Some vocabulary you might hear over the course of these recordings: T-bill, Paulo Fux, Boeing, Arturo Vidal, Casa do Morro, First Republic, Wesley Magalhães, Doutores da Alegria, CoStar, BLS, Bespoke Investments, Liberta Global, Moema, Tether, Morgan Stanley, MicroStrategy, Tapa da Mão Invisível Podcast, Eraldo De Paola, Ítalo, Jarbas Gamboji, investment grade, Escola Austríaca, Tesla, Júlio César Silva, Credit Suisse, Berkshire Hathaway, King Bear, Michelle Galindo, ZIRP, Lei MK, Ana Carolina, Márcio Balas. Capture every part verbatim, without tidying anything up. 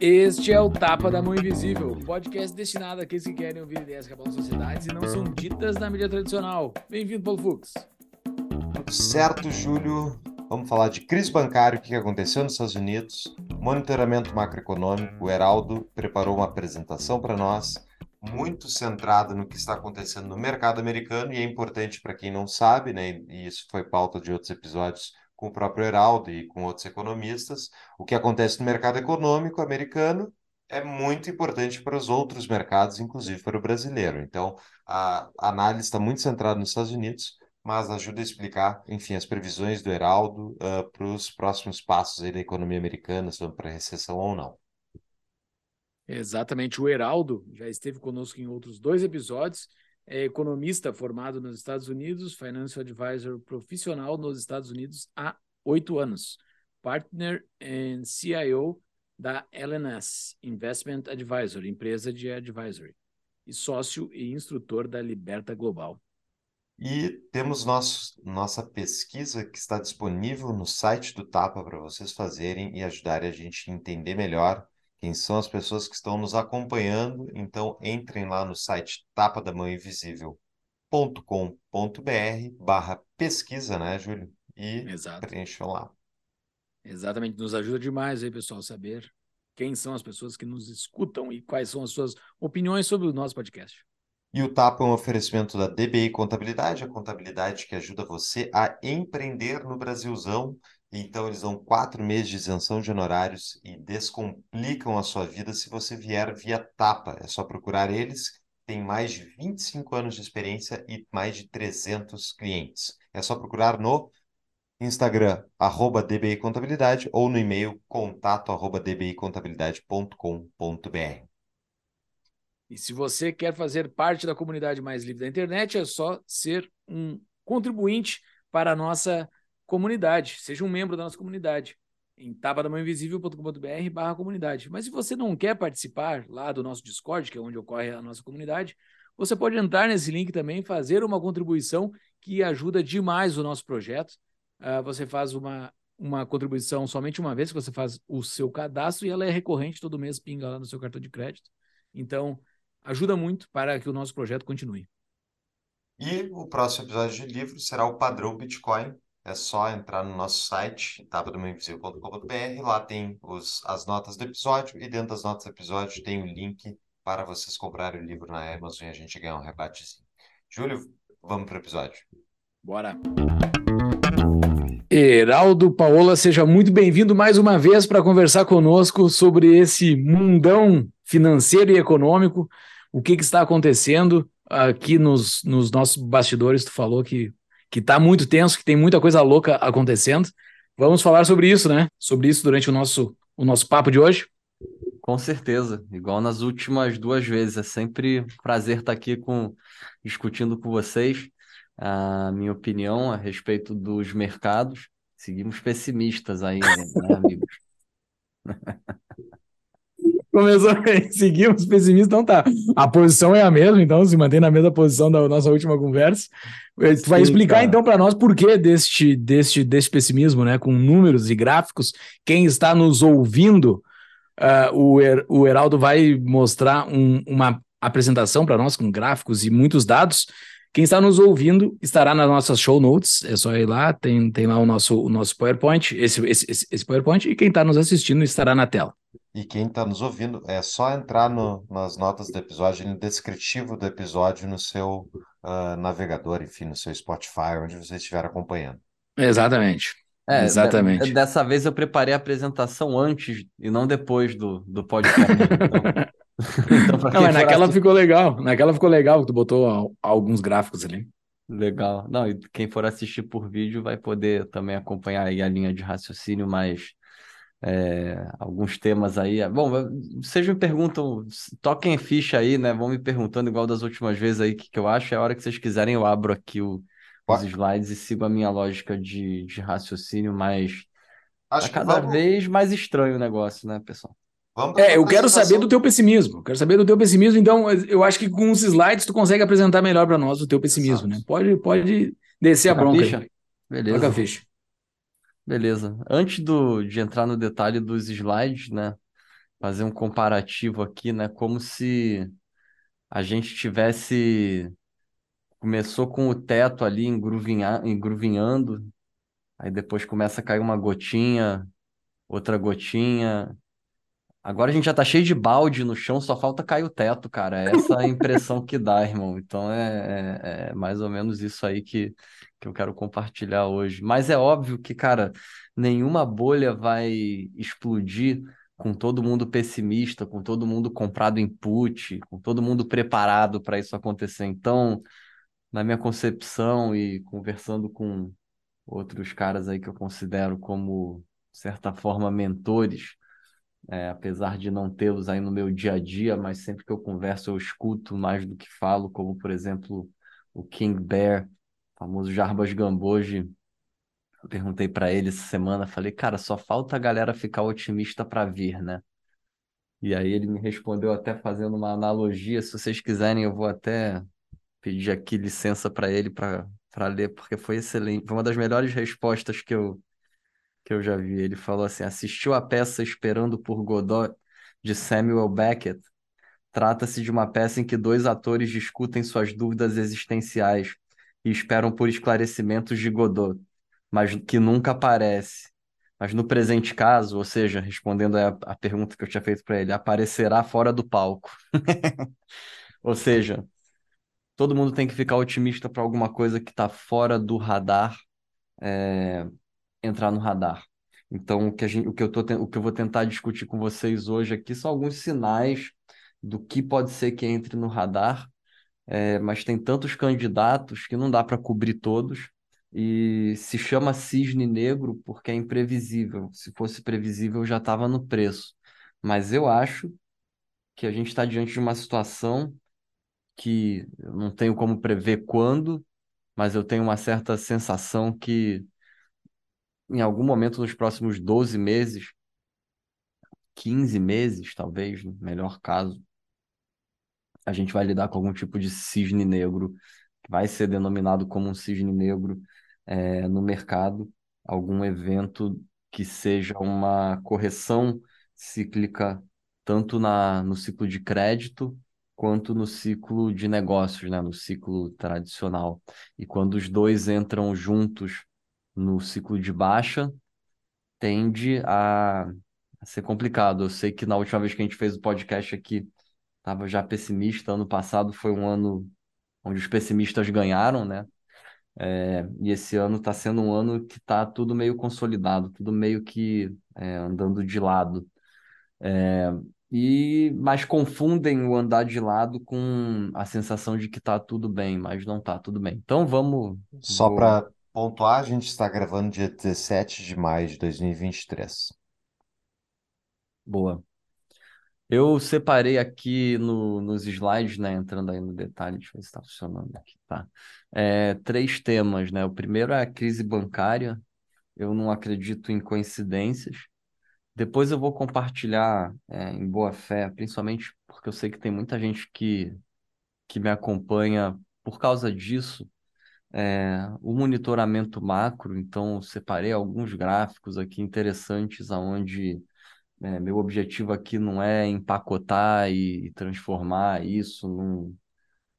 Este é o Tapa da Mão Invisível, podcast destinado àqueles que querem ouvir ideias que abalam sociedades e não são ditas na mídia tradicional. Bem-vindo, Paulo Fux. Tudo certo, Júlio. Vamos falar de crise bancária, o que aconteceu nos Estados Unidos, monitoramento macroeconômico. O Eraldo preparou uma apresentação para nós, muito centrada no que está acontecendo no mercado americano, e é importante para quem não sabe, né? E isso foi pauta de outros episódios com o próprio Eraldo e com outros economistas. O que acontece no mercado econômico americano é muito importante para os outros mercados, inclusive para o brasileiro. Então, a análise está muito centrada nos Estados Unidos, mas ajuda a explicar, enfim, as previsões do Eraldo uh, para os próximos passos aí da economia americana, sobre para recessão ou não. Exatamente. O Eraldo já esteve conosco em outros dois episódios. É economista formado nos Estados Unidos, Financial Advisor profissional nos Estados Unidos há oito anos, Partner and C I O da L and S investment Advisor, empresa de advisory, e sócio e instrutor da Liberta Global. E temos nosso, nossa pesquisa que está disponível no site do Tapa para vocês fazerem e ajudarem a gente a entender melhor quem são as pessoas que estão nos acompanhando. Então, entrem lá no site tapadamãoinvisível.com.br barra pesquisa, né, Júlio? E Exato. Preencham lá. Exatamente. Nos ajuda demais aí, pessoal, saber quem são as pessoas que nos escutam e quais são as suas opiniões sobre o nosso podcast. E o Tapa é um oferecimento da D B I Contabilidade, a contabilidade que ajuda você a empreender no Brasilzão. Então, eles dão quatro meses de isenção de honorários e descomplicam a sua vida se você vier via Tapa. É só procurar eles, tem mais de vinte e cinco anos de experiência e mais de trezentos clientes. É só procurar no Instagram, arroba D B I Contabilidade, ou no e-mail, contato, arroba dbicontabilidade.com.br. E se você quer fazer parte da comunidade mais livre da internet, é só ser um contribuinte para a nossa comunidade. Seja um membro da nossa comunidade em tapadamãoinvisível.com.br barra comunidade. Mas se você não quer participar lá do nosso Discord, que é onde ocorre a nossa comunidade, você pode entrar nesse link também, fazer uma contribuição que ajuda demais o nosso projeto. Uh, você faz uma, uma contribuição somente uma vez, que você faz o seu cadastro, e ela é recorrente, todo mês pinga lá no seu cartão de crédito. Então, ajuda muito para que o nosso projeto continue. E o próximo episódio de livro será o Padrão Bitcoin. É só entrar no nosso site, tapa do meu invisível ponto com ponto br. Lá tem os, as notas do episódio, e dentro das notas do episódio tem o link para vocês comprarem o livro na Amazon e a gente ganhar um rebatezinho. Júlio, vamos para o episódio. Bora! Eraldo Paola, seja muito bem-vindo mais uma vez para conversar conosco sobre esse mundão financeiro e econômico, o que, que está acontecendo aqui nos, nos nossos bastidores. Tu falou que que está muito tenso, que tem muita coisa louca acontecendo. Vamos falar sobre isso, né? Sobre isso durante o nosso, o nosso papo de hoje. Com certeza, igual nas últimas duas vezes. É sempre um prazer estar aqui com, discutindo com vocês a minha opinião a respeito dos mercados. Seguimos pessimistas ainda, né, amigos? Começou, seguimos pessimistas, então tá. A posição é a mesma, então se mantém na mesma posição da nossa última conversa. Tu vai Sim, explicar cara. Então para nós por que deste, deste, deste pessimismo, né? Com números e gráficos. Quem está nos ouvindo, uh, o, er, o Eraldo vai mostrar um, uma apresentação para nós com gráficos e muitos dados. Quem está nos ouvindo estará nas nossas show notes, é só ir lá, tem, tem lá o nosso, o nosso PowerPoint, esse, esse, esse PowerPoint, e quem está nos assistindo estará na tela. E quem está nos ouvindo, é só entrar no, nas notas do episódio, no descritivo do episódio, no seu uh, navegador, enfim, no seu Spotify, onde você estiver acompanhando. Exatamente. É, exatamente. D- dessa vez eu preparei a apresentação antes e não depois do, do podcast. Então... Então, não, mas naquela assist... ficou legal, naquela ficou legal que tu botou alguns gráficos ali. Legal. Não, e quem for assistir por vídeo vai poder também acompanhar aí a linha de raciocínio, mais é, alguns temas aí. Bom, vocês me perguntam, toquem ficha aí, né? Vão me perguntando igual das últimas vezes aí o que, que eu acho. É a hora que vocês quiserem eu abro aqui o, os slides e sigo a minha lógica de, de raciocínio, mas acho tá cada vamos... vez mais estranho o negócio, né, pessoal? Vamos é, eu quero saber do teu pessimismo. Quero saber do teu pessimismo, então eu acho que com os slides tu consegue apresentar melhor para nós o teu pessimismo, né? Pode, pode descer Toca a bronca. A ficha. Beleza. Toca a ficha. Beleza. Antes do, de entrar no detalhe dos slides, né? Fazer um comparativo aqui, né? Como se a gente tivesse... Começou com o teto ali engruvinhando, aí depois começa a cair uma gotinha, outra gotinha... Agora a gente já tá cheio de balde no chão, só falta cair o teto, cara. Essa é a impressão que dá, irmão. Então é, é, é mais ou menos isso aí que, que eu quero compartilhar hoje. Mas é óbvio que, cara, nenhuma bolha vai explodir com todo mundo pessimista, com todo mundo comprado input, com todo mundo preparado para isso acontecer. Então, na minha concepção e conversando com outros caras aí que eu considero como, de certa forma, mentores... É, apesar de não tê-los aí no meu dia a dia, mas sempre que eu converso eu escuto mais do que falo, como por exemplo o King Bear, famoso Jarbas Gamboji. Eu perguntei para ele essa semana, falei, cara, só falta a galera ficar otimista para vir, né? E aí ele me respondeu até fazendo uma analogia, se vocês quiserem eu vou até pedir aqui licença para ele para para ler, porque foi excelente, foi uma das melhores respostas que eu que eu já vi. Ele falou assim, assistiu a peça Esperando por Godot, de Samuel Beckett. Trata-se de uma peça em que dois atores discutem suas dúvidas existenciais e esperam por esclarecimentos de Godot, mas que nunca aparece. Mas no presente caso, ou seja, respondendo a, a pergunta que eu tinha feito para ele, aparecerá fora do palco. Ou seja, todo mundo tem que ficar otimista para alguma coisa que está fora do radar, é... entrar no radar. Então, o que, a gente, o, que eu tô, o que eu vou tentar discutir com vocês hoje aqui são alguns sinais do que pode ser que entre no radar, é, mas tem tantos candidatos que não dá para cobrir todos, e se chama cisne negro porque é imprevisível. Se fosse previsível, já estava no preço. Mas eu acho que a gente está diante de uma situação que eu não tenho como prever quando, mas eu tenho uma certa sensação que em algum momento nos próximos doze meses, quinze meses talvez, no melhor caso, a gente vai lidar com algum tipo de cisne negro, que vai ser denominado como um cisne negro é, no mercado, algum evento que seja uma correção cíclica, tanto na, no ciclo de crédito, quanto no ciclo de negócios, né, no ciclo tradicional. E quando os dois entram juntos, no ciclo de baixa, tende a ser complicado. Eu sei que na última vez que a gente fez o podcast aqui, estava já pessimista. Ano passado foi um ano onde os pessimistas ganharam, né? É, e esse ano está sendo um ano que está tudo meio consolidado, tudo meio que é, andando de lado. É, e, mas confundem o andar de lado com a sensação de que está tudo bem, mas não está tudo bem. Então vamos... Só vou... para... pontuar, a gente está gravando dia dezessete de maio de dois mil e vinte e três. Boa. Eu separei aqui no, nos slides, né, entrando aí no detalhe, deixa eu ver se está funcionando aqui, tá? É, três temas, né? O primeiro é a crise bancária, eu não acredito em coincidências. Depois eu vou compartilhar é, em boa fé, principalmente porque eu sei que tem muita gente que, que me acompanha por causa disso, É, o monitoramento macro. Então eu separei alguns gráficos aqui interessantes, onde é, meu objetivo aqui não é empacotar e transformar isso num,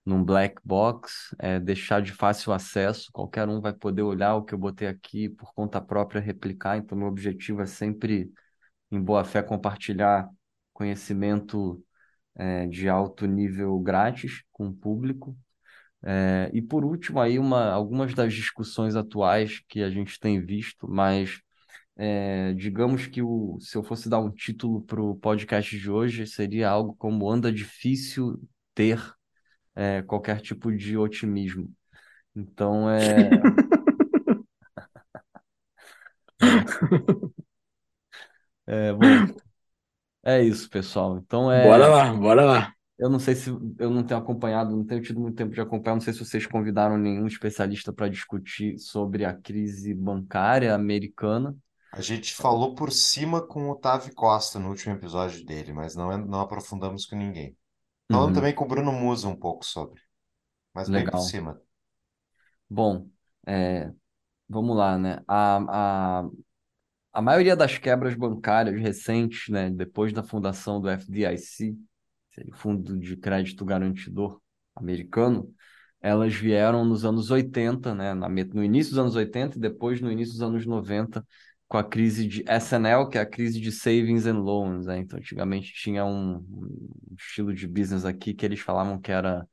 num black box, é deixar de fácil acesso, qualquer um vai poder olhar o que eu botei aqui por conta própria, replicar. Então meu objetivo é sempre, em boa fé, compartilhar conhecimento é, de alto nível grátis com o público. É, e por último, aí uma, algumas das discussões atuais que a gente tem visto, mas é, digamos que o, se eu fosse dar um título para o podcast de hoje, seria algo como anda difícil ter é, qualquer tipo de otimismo. Então é... é, bom, é isso, pessoal. Então é... Bora lá, bora lá. Eu não sei se eu não tenho acompanhado, não tenho tido muito tempo de acompanhar, não sei se vocês convidaram nenhum especialista para discutir sobre a crise bancária americana. A gente falou por cima com o Otávio Costa no último episódio dele, mas não, é, não aprofundamos com ninguém. Falando uhum. também com o Bruno Musa um pouco sobre, mas Legal. bem por cima. Bom, é, vamos lá, né? A, a, a maioria das quebras bancárias recentes, né, depois da fundação do F D I C, Fundo de Crédito Garantidor americano, elas vieram nos anos oitenta, né, no início dos anos oitenta e depois no início dos anos noventa, com a crise de S N L, que é a crise de Savings and Loans. Né? Então, antigamente tinha um, um estilo de business aqui que eles falavam que era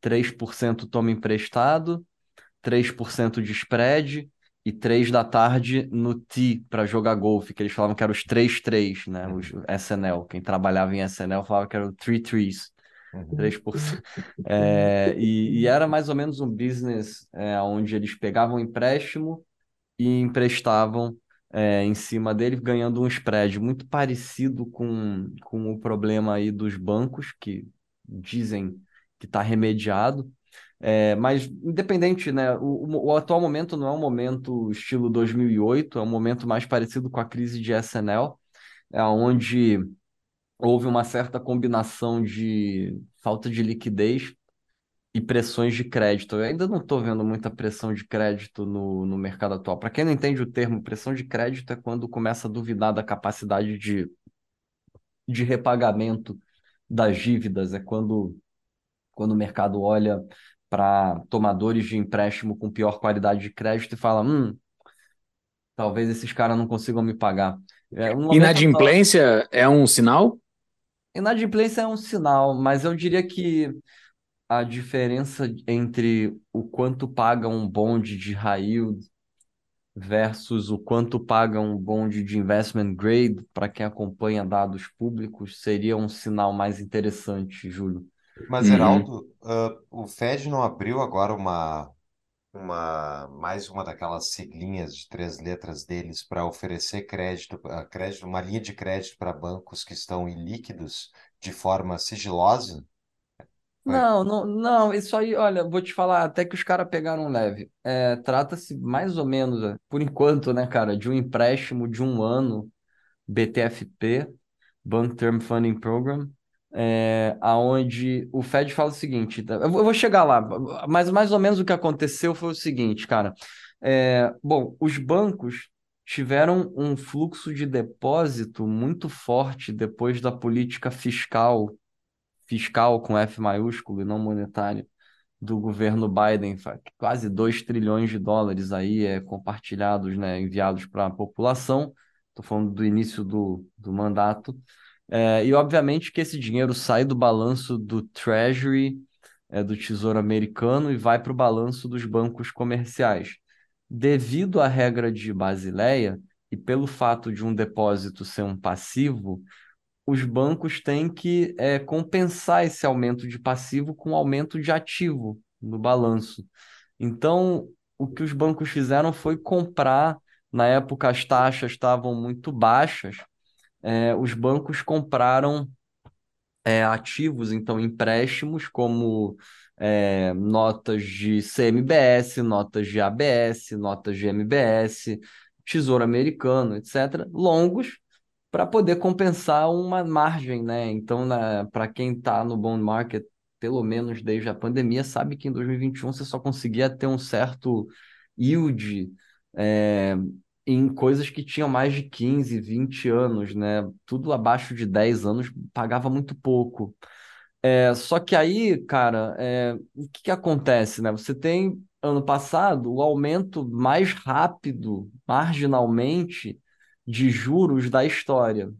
três por cento toma emprestado, três por cento de spread e três da tarde no tee para jogar golfe, que eles falavam que eram os três três, né? Os S N L. Quem trabalhava em S N L falava que eram três três. Uhum. três por cento. É, e, e era mais ou menos um business é, onde eles pegavam empréstimo e emprestavam é, em cima dele, ganhando um spread muito parecido com, com o problema aí dos bancos, que dizem que está remediado. É, mas independente, né, o, o atual momento não é um momento estilo dois mil e oito, é um momento mais parecido com a crise de S N L, é, onde houve uma certa combinação de falta de liquidez e pressões de crédito. Eu ainda não estou vendo muita pressão de crédito no, no mercado atual. Para quem não entende o termo, pressão de crédito é quando começa a duvidar da capacidade de, de repagamento das dívidas, é quando, quando o mercado olha para tomadores de empréstimo com pior qualidade de crédito e fala, hum, talvez esses caras não consigam me pagar. É, um Inadimplência atual... é um sinal? Inadimplência é um sinal, mas eu diria que a diferença entre o quanto paga um bonde de high yield versus o quanto paga um bonde de investment grade, para quem acompanha dados públicos, seria um sinal mais interessante, Júlio. Mas, Eraldo, uhum. uh, o Fed não abriu agora uma, uma, mais uma daquelas siglinhas de três letras deles para oferecer crédito, uh, crédito, uma linha de crédito para bancos que estão ilíquidos de forma sigilosa? Não, não, não, isso aí, olha, vou te falar, até que os caras pegaram leve. É, trata-se mais ou menos, por enquanto, né, cara, de um empréstimo de um ano, B T F P, Bank Term Funding Program, É, aonde o Fed fala o seguinte, eu vou chegar lá, mas mais ou menos o que aconteceu foi o seguinte, cara, é, bom, os bancos tiveram um fluxo de depósito muito forte depois da política fiscal, fiscal com F maiúsculo e não monetária, do governo Biden, quase dois trilhões de dólares aí é, compartilhados, né, enviados para a população, estou falando do início do, do mandato. É, e obviamente que esse dinheiro sai do balanço do Treasury, é, do Tesouro Americano, e vai para o balanço dos bancos comerciais. Devido à regra de Basileia, e pelo fato de um depósito ser um passivo, os bancos têm que é, compensar esse aumento de passivo com aumento de ativo no balanço. Então, o que os bancos fizeram foi comprar, na época as taxas estavam muito baixas, É, os bancos compraram é, ativos, então empréstimos, como é, notas de C M B S, notas de A B S, notas de M B S, Tesouro Americano, etcétera, longos, para poder compensar uma margem, né? Então, para quem está no bond market, pelo menos desde a pandemia, sabe que em dois mil e vinte e um você só conseguia ter um certo yield, é, em coisas que tinham mais de quinze, vinte anos, né? Tudo abaixo de dez anos pagava muito pouco. É, só que aí, cara, é, o que, que acontece, né? Você tem, ano passado, o aumento mais rápido, marginalmente, de juros da história.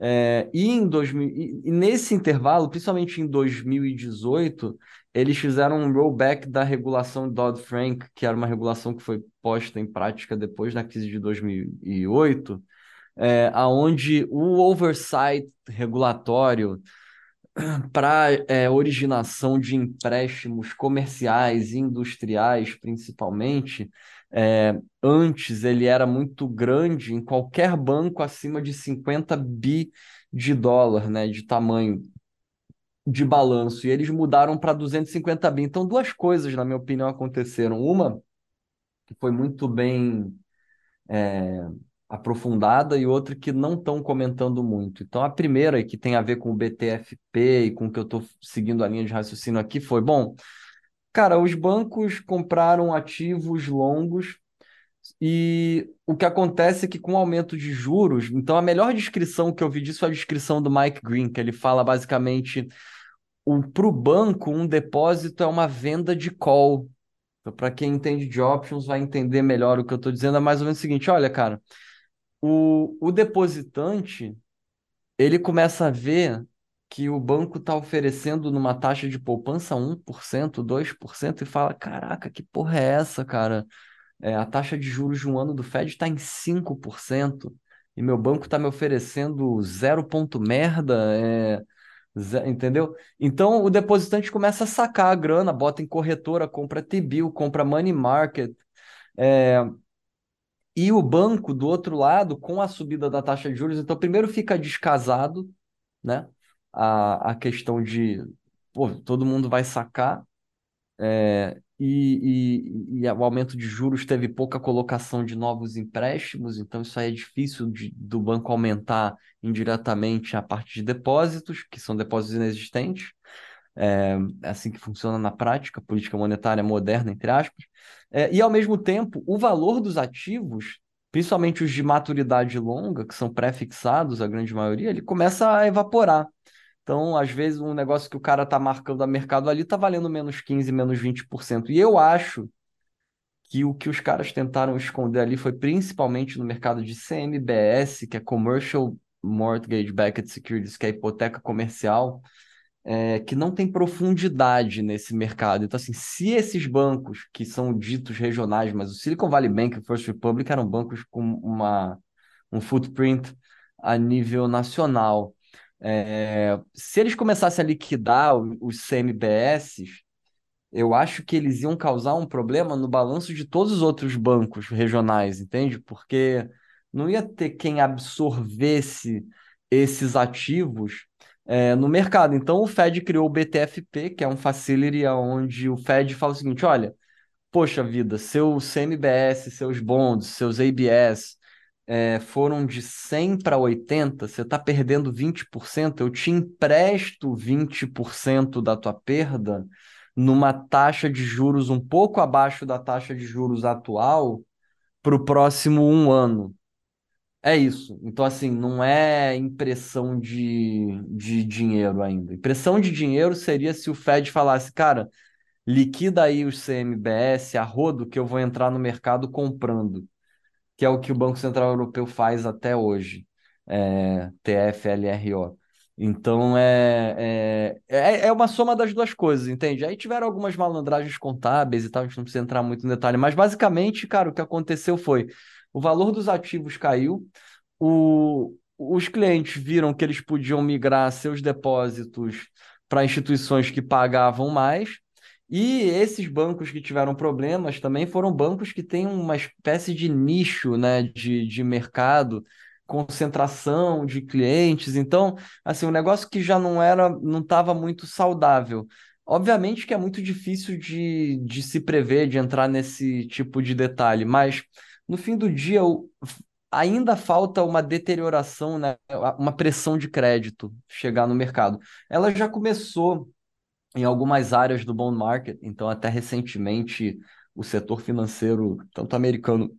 É, e, em dois mil, e nesse intervalo, principalmente em dois mil e dezoito, eles fizeram um rollback da regulação Dodd-Frank, que era uma regulação que foi posta em prática depois da crise de dois mil e oito, é, onde o oversight regulatório para é, originação de empréstimos comerciais e industriais, principalmente, é, antes ele era muito grande em qualquer banco acima de cinquenta bi de dólar, né, de tamanho. de balanço e eles mudaram para duzentos e cinquenta bi. Então, duas coisas, na minha opinião, aconteceram. Uma, que foi muito bem é, aprofundada, e outra que não estão comentando muito. Então, a primeira, que tem a ver com o B T F P e com o que eu estou seguindo a linha de raciocínio aqui, foi, bom, cara, os bancos compraram ativos longos e o que acontece é que com o aumento de juros, então a melhor descrição que eu vi disso é a descrição do Mike Green, que ele fala basicamente, para o banco, um depósito é uma venda de call. Então, para quem entende de options vai entender melhor o que eu estou dizendo, é mais ou menos o seguinte, olha, cara, o, o depositante, ele começa a ver que o banco está oferecendo numa taxa de poupança um por cento, dois por cento, e fala, caraca, que porra é essa, cara? É, a taxa de juros de um ano do Fed está em cinco por cento, e meu banco está me oferecendo zero ponto merda, é... entendeu? Então, o depositante começa a sacar a grana, bota em corretora, compra T-bill, compra money market, é... e o banco, do outro lado, com a subida da taxa de juros, então, primeiro fica descasado, né? A, a questão de, pô, todo mundo vai sacar, é, e, e, e o aumento de juros teve pouca colocação de novos empréstimos, então isso aí é difícil de, do banco aumentar indiretamente a parte de depósitos, que são depósitos inexistentes, é, é assim que funciona na prática, política monetária moderna, entre aspas, é, e ao mesmo tempo o valor dos ativos, principalmente os de maturidade longa, que são pré-fixados, a grande maioria, ele começa a evaporar. Então, às vezes, um negócio que o cara está marcando a mercado ali está valendo menos quinze por cento, menos vinte por cento. E eu acho que o que os caras tentaram esconder ali foi principalmente no mercado de C M B S, que é Commercial Mortgage Backed Securities, que é a hipoteca comercial, é, que não tem profundidade nesse mercado. Então, assim, se esses bancos, que são ditos regionais, mas o Silicon Valley Bank e o First Republic eram bancos com uma, um footprint a nível nacional, É, se eles começassem a liquidar os C M B S, eu acho que eles iam causar um problema no balanço de todos os outros bancos regionais, entende? Porque não ia ter quem absorvesse esses ativos é, no mercado. Então o Fed criou o B T F P, que é um facility onde o Fed fala o seguinte, olha, poxa vida, seu C M B S, seus bonds, seus A B S... É, foram de cem para oitenta, você está perdendo vinte por cento, eu te empresto vinte por cento da tua perda numa taxa de juros um pouco abaixo da taxa de juros atual para o próximo um ano. É isso. Então, assim, não é impressão de, de dinheiro ainda. Impressão de dinheiro seria se o Fed falasse, cara, liquida aí os C M B S, a rodo, que eu vou entrar no mercado comprando, que é o que o Banco Central Europeu faz até hoje, é, T F L R O. Então, é, é, é uma soma das duas coisas, entende? Aí tiveram algumas malandragens contábeis e tal, a gente não precisa entrar muito no detalhe, mas basicamente, cara, o que aconteceu foi, o valor dos ativos caiu, o, os clientes viram que eles podiam migrar seus depósitos para instituições que pagavam mais, e esses bancos que tiveram problemas também foram bancos que têm uma espécie de nicho, né, de, de mercado, concentração de clientes. Então, assim, um negócio que já não era, não estava muito saudável. Obviamente que é muito difícil de, de se prever, de entrar nesse tipo de detalhe, mas no fim do dia ainda falta uma deterioração, né, uma pressão de crédito chegar no mercado. Ela já começou em algumas áreas do bond market, então até recentemente o setor financeiro, tanto americano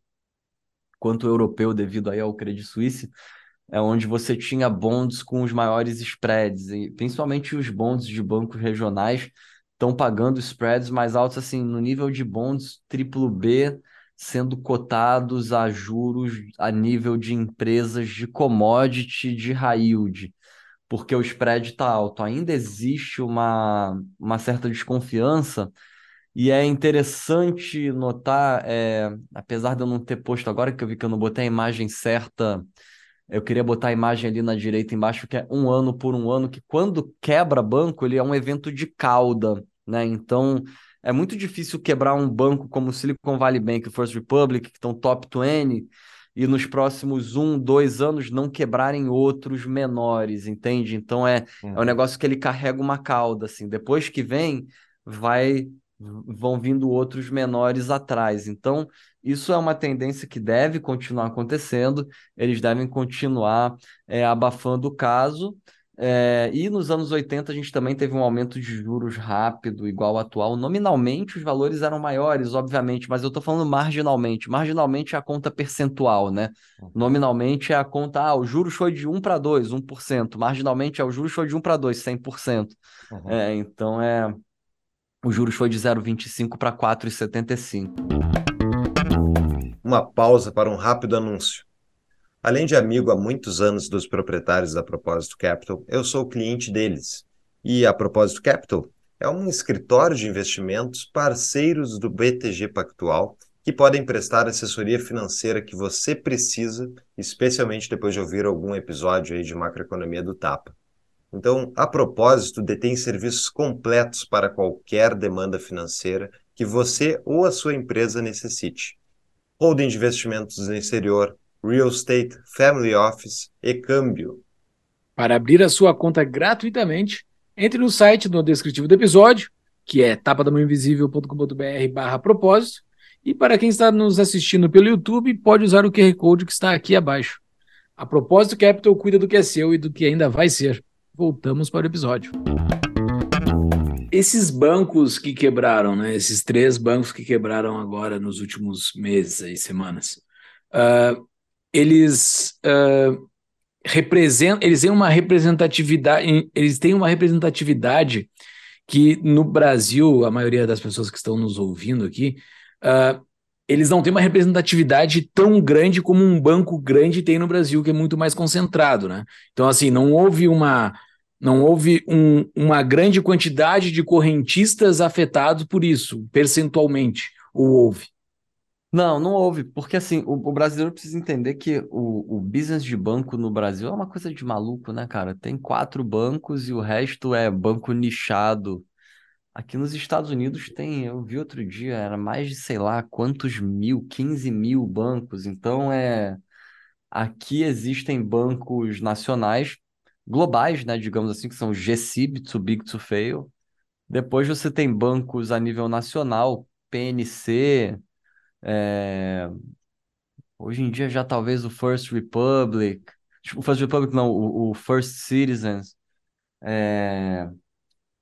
quanto europeu, devido aí ao Credit Suisse, é onde você tinha bonds com os maiores spreads, e principalmente os bonds de bancos regionais estão pagando spreads mais altos, assim, no nível de bonds triplo B, sendo cotados a juros a nível de empresas de commodity de high yield, porque o spread está alto. Ainda existe uma, uma certa desconfiança, e é interessante notar, é, apesar de eu não ter posto agora, que eu vi que eu não botei a imagem certa, eu queria botar a imagem ali na direita embaixo, que é um ano por um ano, que quando quebra banco, ele é um evento de cauda, né? Então, é muito difícil quebrar um banco como o Silicon Valley Bank e o First Republic, que estão top vinte, e nos próximos um, dois anos não quebrarem outros menores, entende? Então é, uhum. é um negócio que ele carrega uma cauda, assim. Depois que vem, vai, vão vindo outros menores atrás. Então, isso é uma tendência que deve continuar acontecendo, eles devem continuar é, abafando o caso. É, e nos anos oitenta a gente também teve um aumento de juros rápido, igual ao atual. Nominalmente os valores eram maiores, obviamente, mas eu estou falando marginalmente. Marginalmente é a conta percentual, né? Nominalmente é a conta, ah, o juros foi de um para dois, um por cento. Marginalmente é o juros foi de um para dois, cem por cento. Uhum. É, então é... o juros foi de zero vírgula vinte e cinco para quatro vírgula setenta e cinco. Uma pausa para um rápido anúncio. Além de amigo há muitos anos dos proprietários da Propósito Capital, eu sou cliente deles. E a Propósito Capital é um escritório de investimentos parceiros do B T G Pactual que podem prestar a assessoria financeira que você precisa, especialmente depois de ouvir algum episódio aí de macroeconomia do Tapa. Então, a Propósito detém serviços completos para qualquer demanda financeira que você ou a sua empresa necessite. Holding de investimentos no exterior, Real Estate, Family Office e Câmbio. Para abrir a sua conta gratuitamente, entre no site do descritivo do episódio, que é tapa da mão invisível ponto com ponto b r barra propósito, e para quem está nos assistindo pelo YouTube, pode usar o Q R Code que está aqui abaixo. A Propósito Capital cuida do que é seu e do que ainda vai ser. Voltamos para o episódio. Esses bancos que quebraram, né? Esses três bancos que quebraram agora nos últimos meses e semanas, Uh, eles uh, representam, eles têm uma representatividade, eles têm uma representatividade que no Brasil, a maioria das pessoas que estão nos ouvindo aqui, uh, eles não têm uma representatividade tão grande como um banco grande tem no Brasil, que é muito mais concentrado, né? Então, assim, não houve uma, não houve um, uma grande quantidade de correntistas afetados por isso, percentualmente, ou houve. Não, não houve, porque assim, o, o brasileiro precisa entender que o, o business de banco no Brasil é uma coisa de maluco, né, cara? Tem quatro bancos e o resto é banco nichado. Aqui nos Estados Unidos tem, eu vi outro dia, era mais de sei lá quantos mil, quinze mil bancos. Então, é, aqui existem bancos nacionais, globais, né, digamos assim, que são G S I B, too big to fail. Depois você tem bancos a nível nacional, P N C... É... hoje em dia já talvez o First Republic, o First Republic não, o, o First Citizens, é...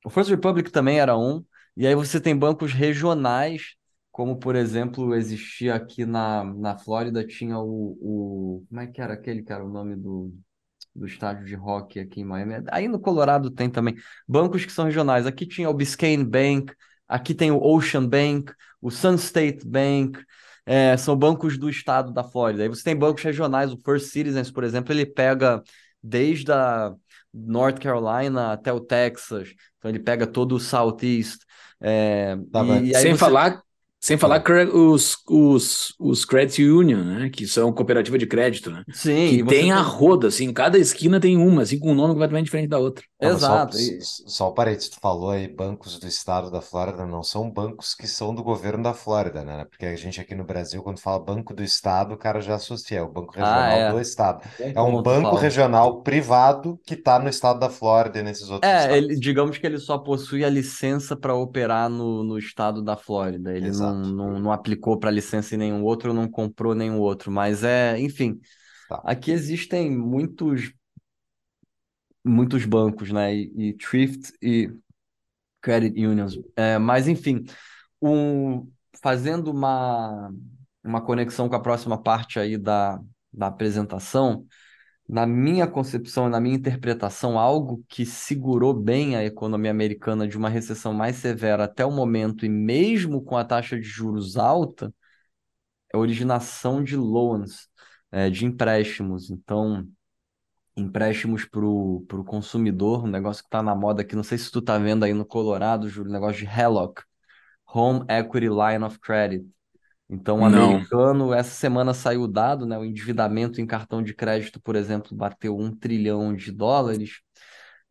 o First Republic também era um, e aí você tem bancos regionais, como por exemplo existia aqui na, na Flórida, tinha o, o, como é que era aquele que era o nome do, do estádio de hockey aqui em Miami, aí no Colorado tem também, bancos que são regionais, aqui tinha o Biscayne Bank, aqui tem o Ocean Bank, o Sun State Bank, é, são bancos do estado da Flórida. Aí você tem bancos regionais, o First Citizens, por exemplo, ele pega desde a North Carolina até o Texas, então ele pega todo o Southeast. É, tá, e, e sem, você... falar, sem falar ah. os, os, os Credit Union, né? Que são cooperativa de crédito, né? Sim. Que tem a roda, assim, cada esquina tem uma, assim, com um nome completamente diferente da outra. Não, exato. Só, e... só parei, tu falou aí, bancos do estado da Flórida não são bancos que são do governo da Flórida, né? Porque a gente aqui no Brasil, quando fala banco do estado, o cara já associa, é o banco regional ah, é. do estado. É, é um banco fala. regional privado que está no estado da Flórida e nesses outros é, estados. É, digamos que ele só possui a licença para operar no, no estado da Flórida. Ele não, não, não aplicou para licença em nenhum outro, não comprou nenhum outro, mas é, enfim, tá. Aqui existem muitos... muitos bancos, né, e, e thrift e credit unions, é, mas enfim, um, fazendo uma, uma conexão com a próxima parte aí da, da apresentação, na minha concepção, na minha interpretação, algo que segurou bem a economia americana de uma recessão mais severa até o momento, e mesmo com a taxa de juros alta, é a originação de loans, é, de empréstimos, então... empréstimos para o consumidor, um negócio que está na moda aqui, não sei se tu está vendo aí no Colorado, Júlio, um negócio de H E L O C, Home Equity Line of Credit. Então, o americano, essa semana saiu o dado, né, o endividamento em cartão de crédito, por exemplo, bateu um trilhão de dólares,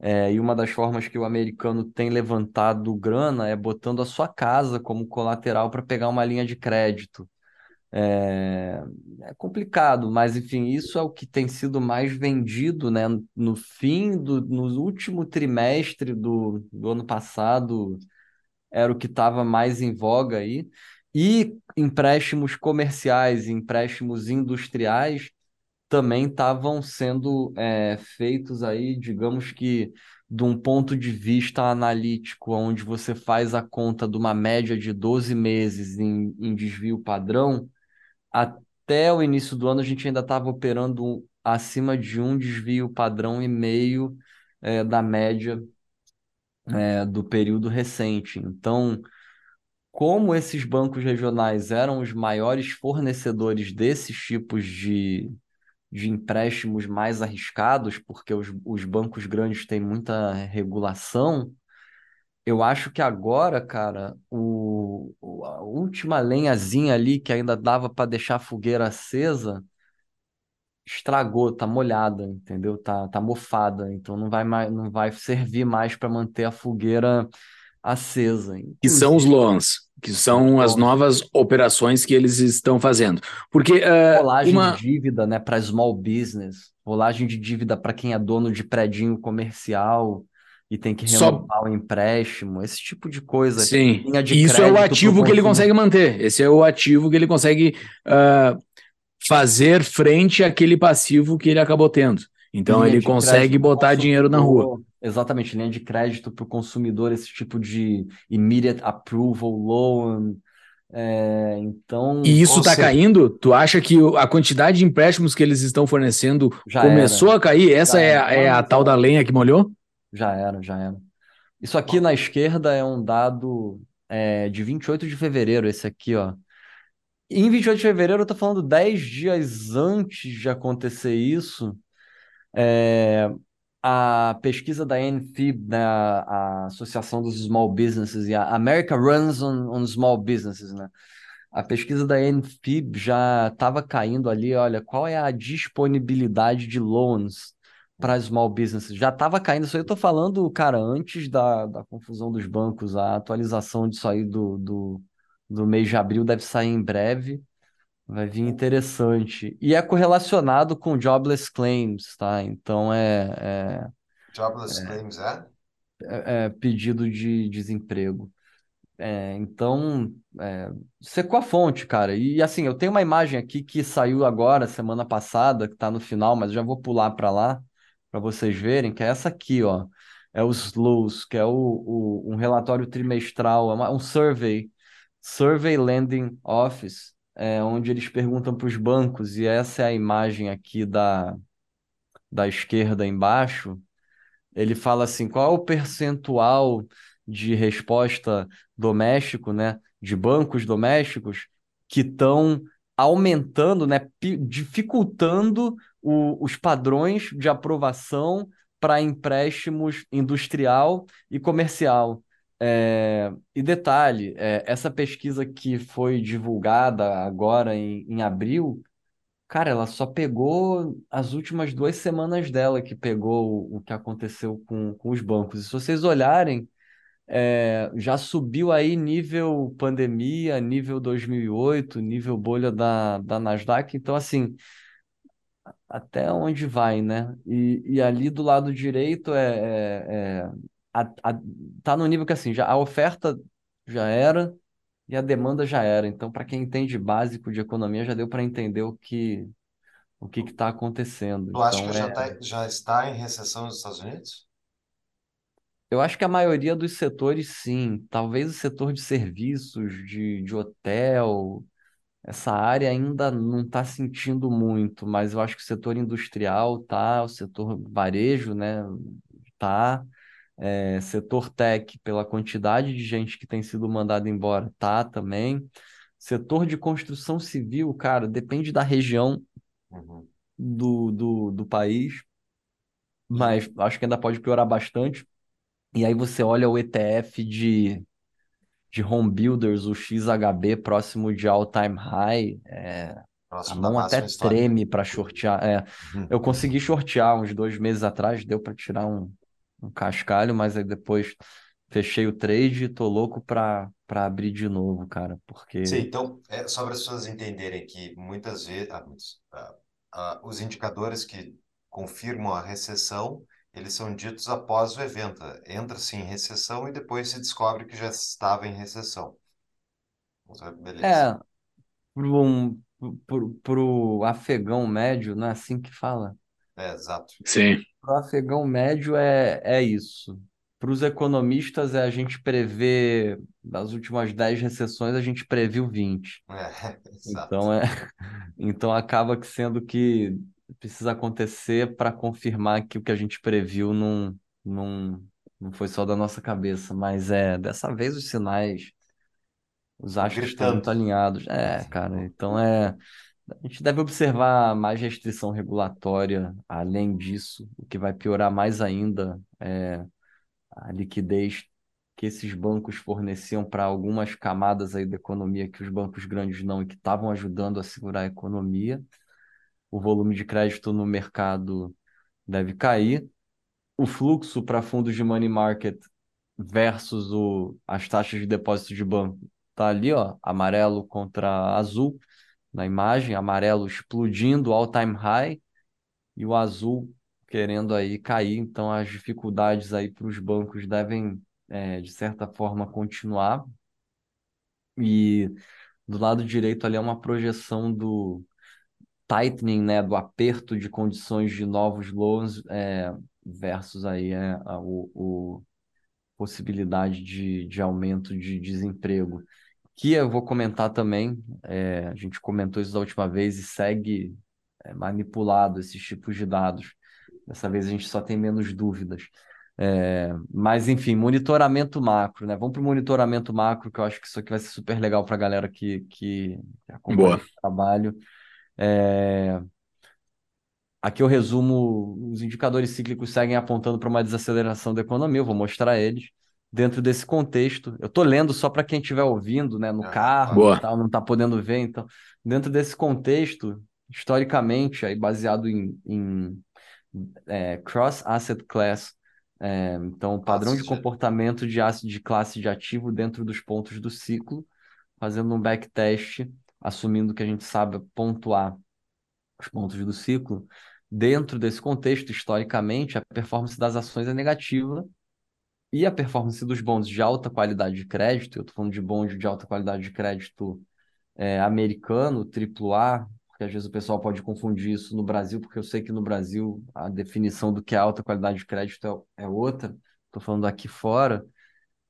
é, e uma das formas que o americano tem levantado grana é botando a sua casa como colateral para pegar uma linha de crédito. É, é complicado, mas enfim, isso é o que tem sido mais vendido, né? No fim, do, no último trimestre do, do ano passado, era o que estava mais em voga aí. E empréstimos comerciais, empréstimos industriais também estavam sendo é, feitos aí, digamos que de um ponto de vista analítico, onde você faz a conta de uma média de doze meses em, em desvio padrão. Até o início do ano a gente ainda estava operando acima de um desvio padrão e meio é, da média é, do período recente. Então, como esses bancos regionais eram os maiores fornecedores desses tipos de, de empréstimos mais arriscados, porque os, os bancos grandes têm muita regulação, eu acho que agora, cara, o, a última lenhazinha ali que ainda dava para deixar a fogueira acesa, estragou, tá molhada, entendeu? Tá, tá mofada, então não vai, mais, não vai servir mais para manter a fogueira acesa. Que são os loans. Que são as novas operações que eles estão fazendo. Porque, uh, rolagem uma... de dívida, né, para small business, rolagem de dívida para quem é dono de predinho comercial e tem que renovar Só... o empréstimo, esse tipo de coisa. Sim, de isso é o ativo que ele consegue manter. Esse é o ativo que ele consegue uh, fazer frente àquele passivo que ele acabou tendo. Então, linha ele consegue botar dinheiro na rua. Exatamente, linha de crédito para o consumidor, esse tipo de immediate approval loan. É, então, e isso está caindo? Tu acha que a quantidade de empréstimos que eles estão fornecendo já começou era. a cair? Essa é, é a tal da lenha que molhou? Já era, já era. Isso aqui na esquerda é um dado é, de vinte e oito de fevereiro, esse aqui, ó. Em vinte e oito de fevereiro, eu estou falando dez dias antes de acontecer isso. É, a pesquisa da N F I B, né, a, a Associação dos Small Businesses, e a America Runs on, on Small Businesses, né? A pesquisa da N F I B já estava caindo ali, olha, qual é a disponibilidade de loans para small businesses? Já estava caindo, isso aí eu estou falando, cara, antes da, da confusão dos bancos, a atualização disso aí do, do, do mês de abril deve sair em breve. Vai vir interessante. E é correlacionado com jobless claims, tá? Então é... é jobless é, claims, é? é? É pedido de desemprego. É, então, é, secou a fonte, cara. E assim, eu tenho uma imagem aqui que saiu agora, semana passada, que tá no final, mas já vou pular para lá, para vocês verem, que é essa aqui, ó. É os lows, que é o, o, um relatório trimestral, um survey, Survey Lending Office, É, onde eles perguntam para os bancos, e essa é a imagem aqui da, da esquerda embaixo, ele fala assim, qual é o percentual de resposta doméstico, né, de bancos domésticos que estão aumentando, né, dificultando o, os padrões de aprovação para empréstimos industrial e comercial. É, e detalhe, é, essa pesquisa que foi divulgada agora em, em abril, cara, ela só pegou as últimas duas semanas dela que pegou o, o que aconteceu com, com os bancos. E se vocês olharem, é, já subiu aí nível pandemia, nível dois mil e oito, nível bolha da, da Nasdaq. Então, assim, até onde vai, né? E, e ali do lado direito é... é, é A, a, tá no nível que assim, já, a oferta já era e a demanda já era. Então, para quem entende básico de economia, já deu para entender o que o que está acontecendo. Tu acha então, que é... já, tá, já está em recessão nos Estados Unidos? Eu acho que a maioria dos setores, sim. Talvez o setor de serviços, de, de hotel, essa área ainda não está sentindo muito, mas eu acho que o setor industrial tá, o setor varejo, né, tá... É, setor tech, pela quantidade de gente que tem sido mandada embora, tá também. Setor de construção civil, cara, depende da região uhum. do, do, do país, mas acho que ainda pode piorar bastante. E aí você olha o E T F de, de home builders, o X H B próximo de all-time high, é... Nossa, a mão até treme para shortear. É, uhum. Eu consegui shortear uns dois meses atrás, deu para tirar um um cascalho, mas aí depois fechei o trade e tô louco para para abrir de novo, cara, porque... Sim, então, é só para as pessoas entenderem que muitas vezes ah, muitos, ah, ah, os indicadores que confirmam a recessão, eles são ditos após o evento. Entra-se em recessão e depois se descobre que já estava em recessão. Beleza. É, pro, um, pro, pro afegão médio, não é assim que fala? É, exato. Sim. Pro afegão médio é, é isso. Para os economistas, é a gente prever, das últimas dez recessões, a gente previu vinte. É, então, é, então, acaba que sendo que precisa acontecer para confirmar que o que a gente previu não, não, não foi só da nossa cabeça. Mas, é, dessa vez, os sinais, os astros estão muito alinhados. É, cara, então é... A gente deve observar mais restrição regulatória. Além disso, o que vai piorar mais ainda é... a liquidez que esses bancos forneciam para algumas camadas aí da economia que os bancos grandes não e que estavam ajudando a segurar a economia. O volume de crédito no mercado deve cair. O fluxo para fundos de money market versus o, as taxas de depósito de banco está ali, ó, amarelo contra azul na imagem, amarelo explodindo, all-time high, e o azul querendo aí cair. Então as dificuldades aí para os bancos devem, é, de certa forma, continuar. E do lado direito ali é uma projeção do tightening, né, do aperto de condições de novos loans, é, versus aí é, a o, o possibilidade de, de aumento de desemprego. Que eu vou comentar também, é, a gente comentou isso da última vez e segue é, manipulado esses tipos de dados. Dessa vez a gente só tem menos dúvidas. É, mas, enfim, monitoramento macro, né? Vamos para o monitoramento macro, que eu acho que isso aqui vai ser super legal para a galera que, que acompanha Boa. o trabalho. É, aqui eu resumo, os indicadores cíclicos seguem apontando para uma desaceleração da economia, eu vou mostrar eles. Dentro desse contexto, eu estou lendo só para quem estiver ouvindo, né? No carro e tal, não está podendo ver. Então, dentro desse contexto, historicamente, aí baseado em... em É, cross asset class, é, então padrão asset. de comportamento de, de classe de ativo dentro dos pontos do ciclo, fazendo um backtest, assumindo que a gente sabe pontuar os pontos do ciclo. Dentro desse contexto, historicamente, a performance das ações é negativa e a performance dos bons de alta qualidade de crédito, eu estou falando de bons de alta qualidade de crédito é, americano, triplo A, porque às vezes o pessoal pode confundir isso no Brasil, porque eu sei que no Brasil a definição do que é alta qualidade de crédito é, é outra, estou falando aqui fora,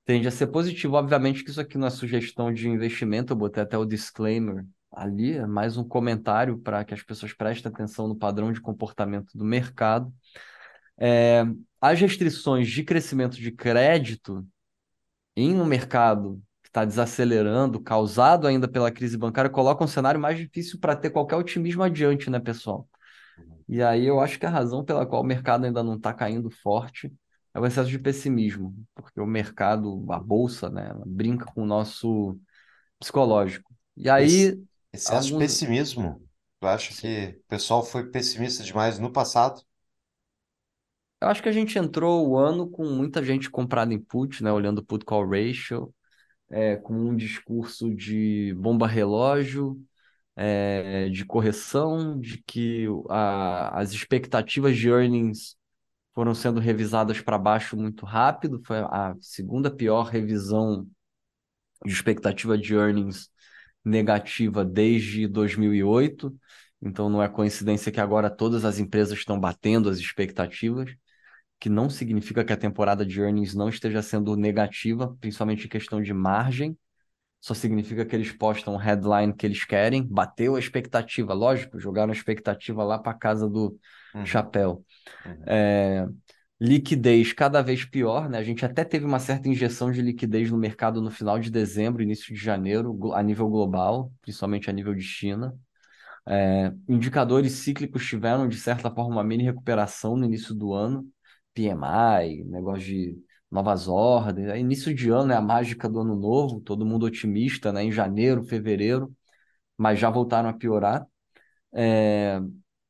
tende a ser positivo. Obviamente que isso aqui não é sugestão de investimento, eu botei até o disclaimer ali, é mais um comentário para que as pessoas prestem atenção no padrão de comportamento do mercado. É, as restrições de crescimento de crédito em um mercado está desacelerando, causado ainda pela crise bancária, coloca um cenário mais difícil para ter qualquer otimismo adiante, né, pessoal? E aí eu acho que a razão pela qual o mercado ainda não está caindo forte é o excesso de pessimismo, porque o mercado, a bolsa, né, ela brinca com o nosso psicológico. E aí... Excesso alguns... de pessimismo? Tu acha que o pessoal foi pessimista demais no passado? Eu acho que a gente entrou o ano com muita gente comprada em put, né, olhando o put call ratio, É, com um discurso de bomba-relógio, é, de correção, de que a, as expectativas de earnings foram sendo revisadas para baixo muito rápido, foi a segunda pior revisão de expectativa de earnings negativa desde dois mil e oito, então não é coincidência que agora todas as empresas estão batendo as expectativas, que não significa que a temporada de earnings não esteja sendo negativa, principalmente em questão de margem, só significa que eles postam um headline que eles querem, bateu a expectativa, lógico, jogaram a expectativa lá para a casa do uhum. chapéu. Uhum. É, liquidez cada vez pior, né? A gente até teve uma certa injeção de liquidez no mercado no final de dezembro, início de janeiro, a nível global, principalmente a nível de China. É, indicadores cíclicos tiveram, de certa forma, uma mini recuperação no início do ano, P M I, negócio de novas ordens, início de ano é a mágica do ano novo, todo mundo otimista, né? Em janeiro, fevereiro, mas já voltaram a piorar, é...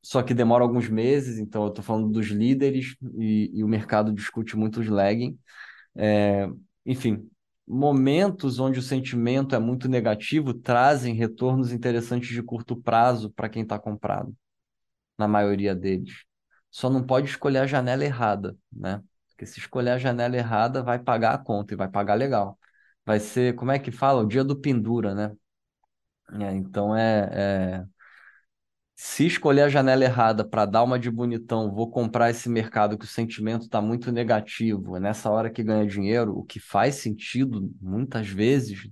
só que demora alguns meses, então eu estou falando dos líderes e, e o mercado discute muito os lagging, é... enfim, momentos onde o sentimento é muito negativo trazem retornos interessantes de curto prazo para quem está comprado, na maioria deles. Só não pode escolher a janela errada, né? Porque se escolher a janela errada, vai pagar a conta e vai pagar legal. Vai ser, como é que fala? O dia do pendura, né? É, então, é, é... se escolher a janela errada para dar uma de bonitão, vou comprar esse mercado que o sentimento está muito negativo, é nessa hora que ganha dinheiro, o que faz sentido muitas vezes,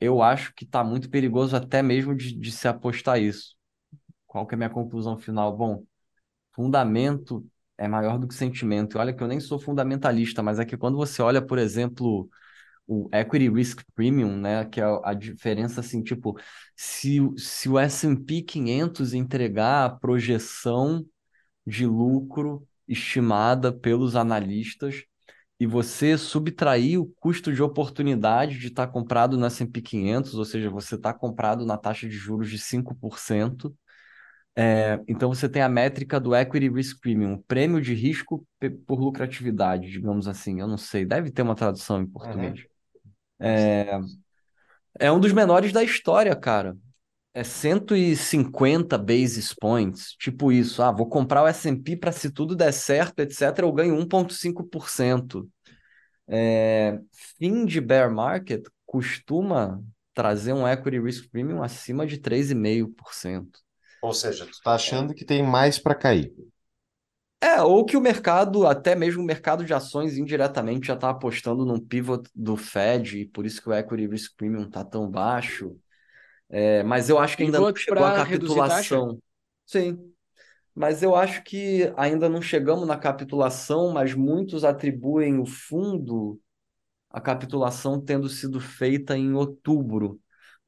eu acho que está muito perigoso até mesmo de, de se apostar isso. Qual que é a minha conclusão final? Bom, fundamento é maior do que sentimento. E olha que eu nem sou fundamentalista, mas é que quando você olha, por exemplo, o Equity Risk Premium, né, que é a diferença, assim, tipo, se, se o S and P quinhentos entregar a projeção de lucro estimada pelos analistas e você subtrair o custo de oportunidade de estar tá comprado no S and P quinhentos, ou seja, você está comprado na taxa de juros de cinco por cento, é, então você tem a métrica do Equity Risk Premium, prêmio de risco por lucratividade, digamos assim, eu não sei, deve ter uma tradução em português. Uhum. É, é um dos menores da história, cara. É cento e cinquenta basis points, tipo isso. Ah, vou comprar o S and P para se tudo der certo, etcétera, eu ganho um vírgula cinco por cento. É, fim de bear market costuma trazer um equity risk premium acima de três vírgula cinco por cento. Ou seja, tu tá achando que tem mais para cair. É, ou que o mercado, até mesmo o mercado de ações indiretamente já está apostando num pivot do Fed, e por isso que o Equity Risk Premium está tão baixo. É, mas eu acho que ainda não chegou a capitulação. Sim, mas eu acho que ainda não chegamos na capitulação, mas muitos atribuem o fundo à capitulação tendo sido feita em outubro.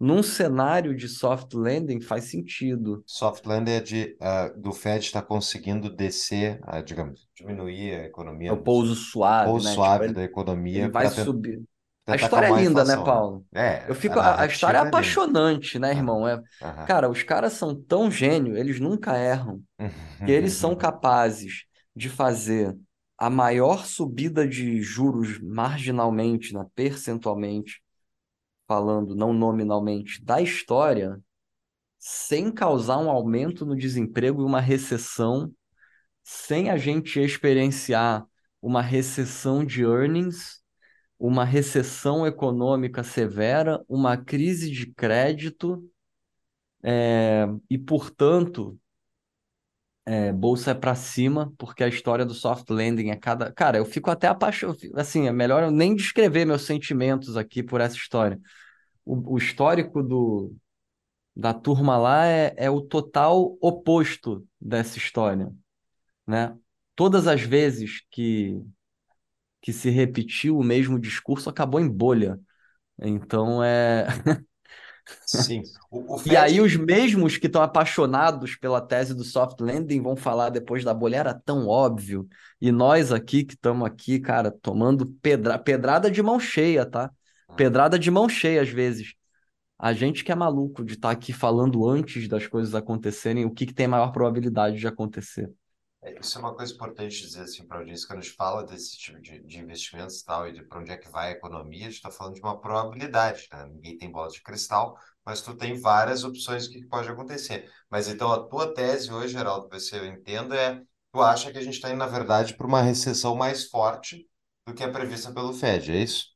Num cenário de soft landing faz sentido. Soft landing é de, uh, do Fed está conseguindo descer, uh, digamos, diminuir a economia. O pouso suave, pouso né? suave tipo, da economia. Ele vai subir. A história é linda, né, Paulo? É. Eu fico, a, a história é apaixonante, né, irmão? É, uh-huh. Cara, os caras são tão gênios, eles nunca erram, que eles são capazes de fazer a maior subida de juros marginalmente, né, percentualmente, falando não nominalmente, da história, sem causar um aumento no desemprego e uma recessão, sem a gente experienciar uma recessão de earnings, uma recessão econômica severa, uma crise de crédito, é, e, portanto, é, bolsa é para cima, porque a história do soft landing é cada... Cara, eu fico até apaixonado, assim, é melhor eu nem descrever meus sentimentos aqui por essa história. O, o histórico do, da turma lá é, é o total oposto dessa história, né? Todas as vezes que, que se repetiu o mesmo discurso, acabou em bolha. Então, é... Sim. O, o Fed... E aí os mesmos que estão apaixonados pela tese do soft landing vão falar depois da bolha, era tão óbvio. E nós aqui que estamos aqui, cara, tomando pedra... pedrada de mão cheia, tá? Ah. Pedrada de mão cheia às vezes. A gente que é maluco de estar tá aqui falando antes das coisas acontecerem, o que, que tem maior probabilidade de acontecer. Isso é uma coisa importante dizer assim, para a audiência, quando a gente fala desse tipo de, de investimentos e tal, e de para onde é que vai a economia, a gente está falando de uma probabilidade, né? Ninguém tem bola de cristal, mas tu tem várias opções do que pode acontecer. Mas então a tua tese hoje, Geraldo, para você eu entendo, é tu acha que a gente está indo, na verdade, para uma recessão mais forte do que a prevista pelo Fed, é isso?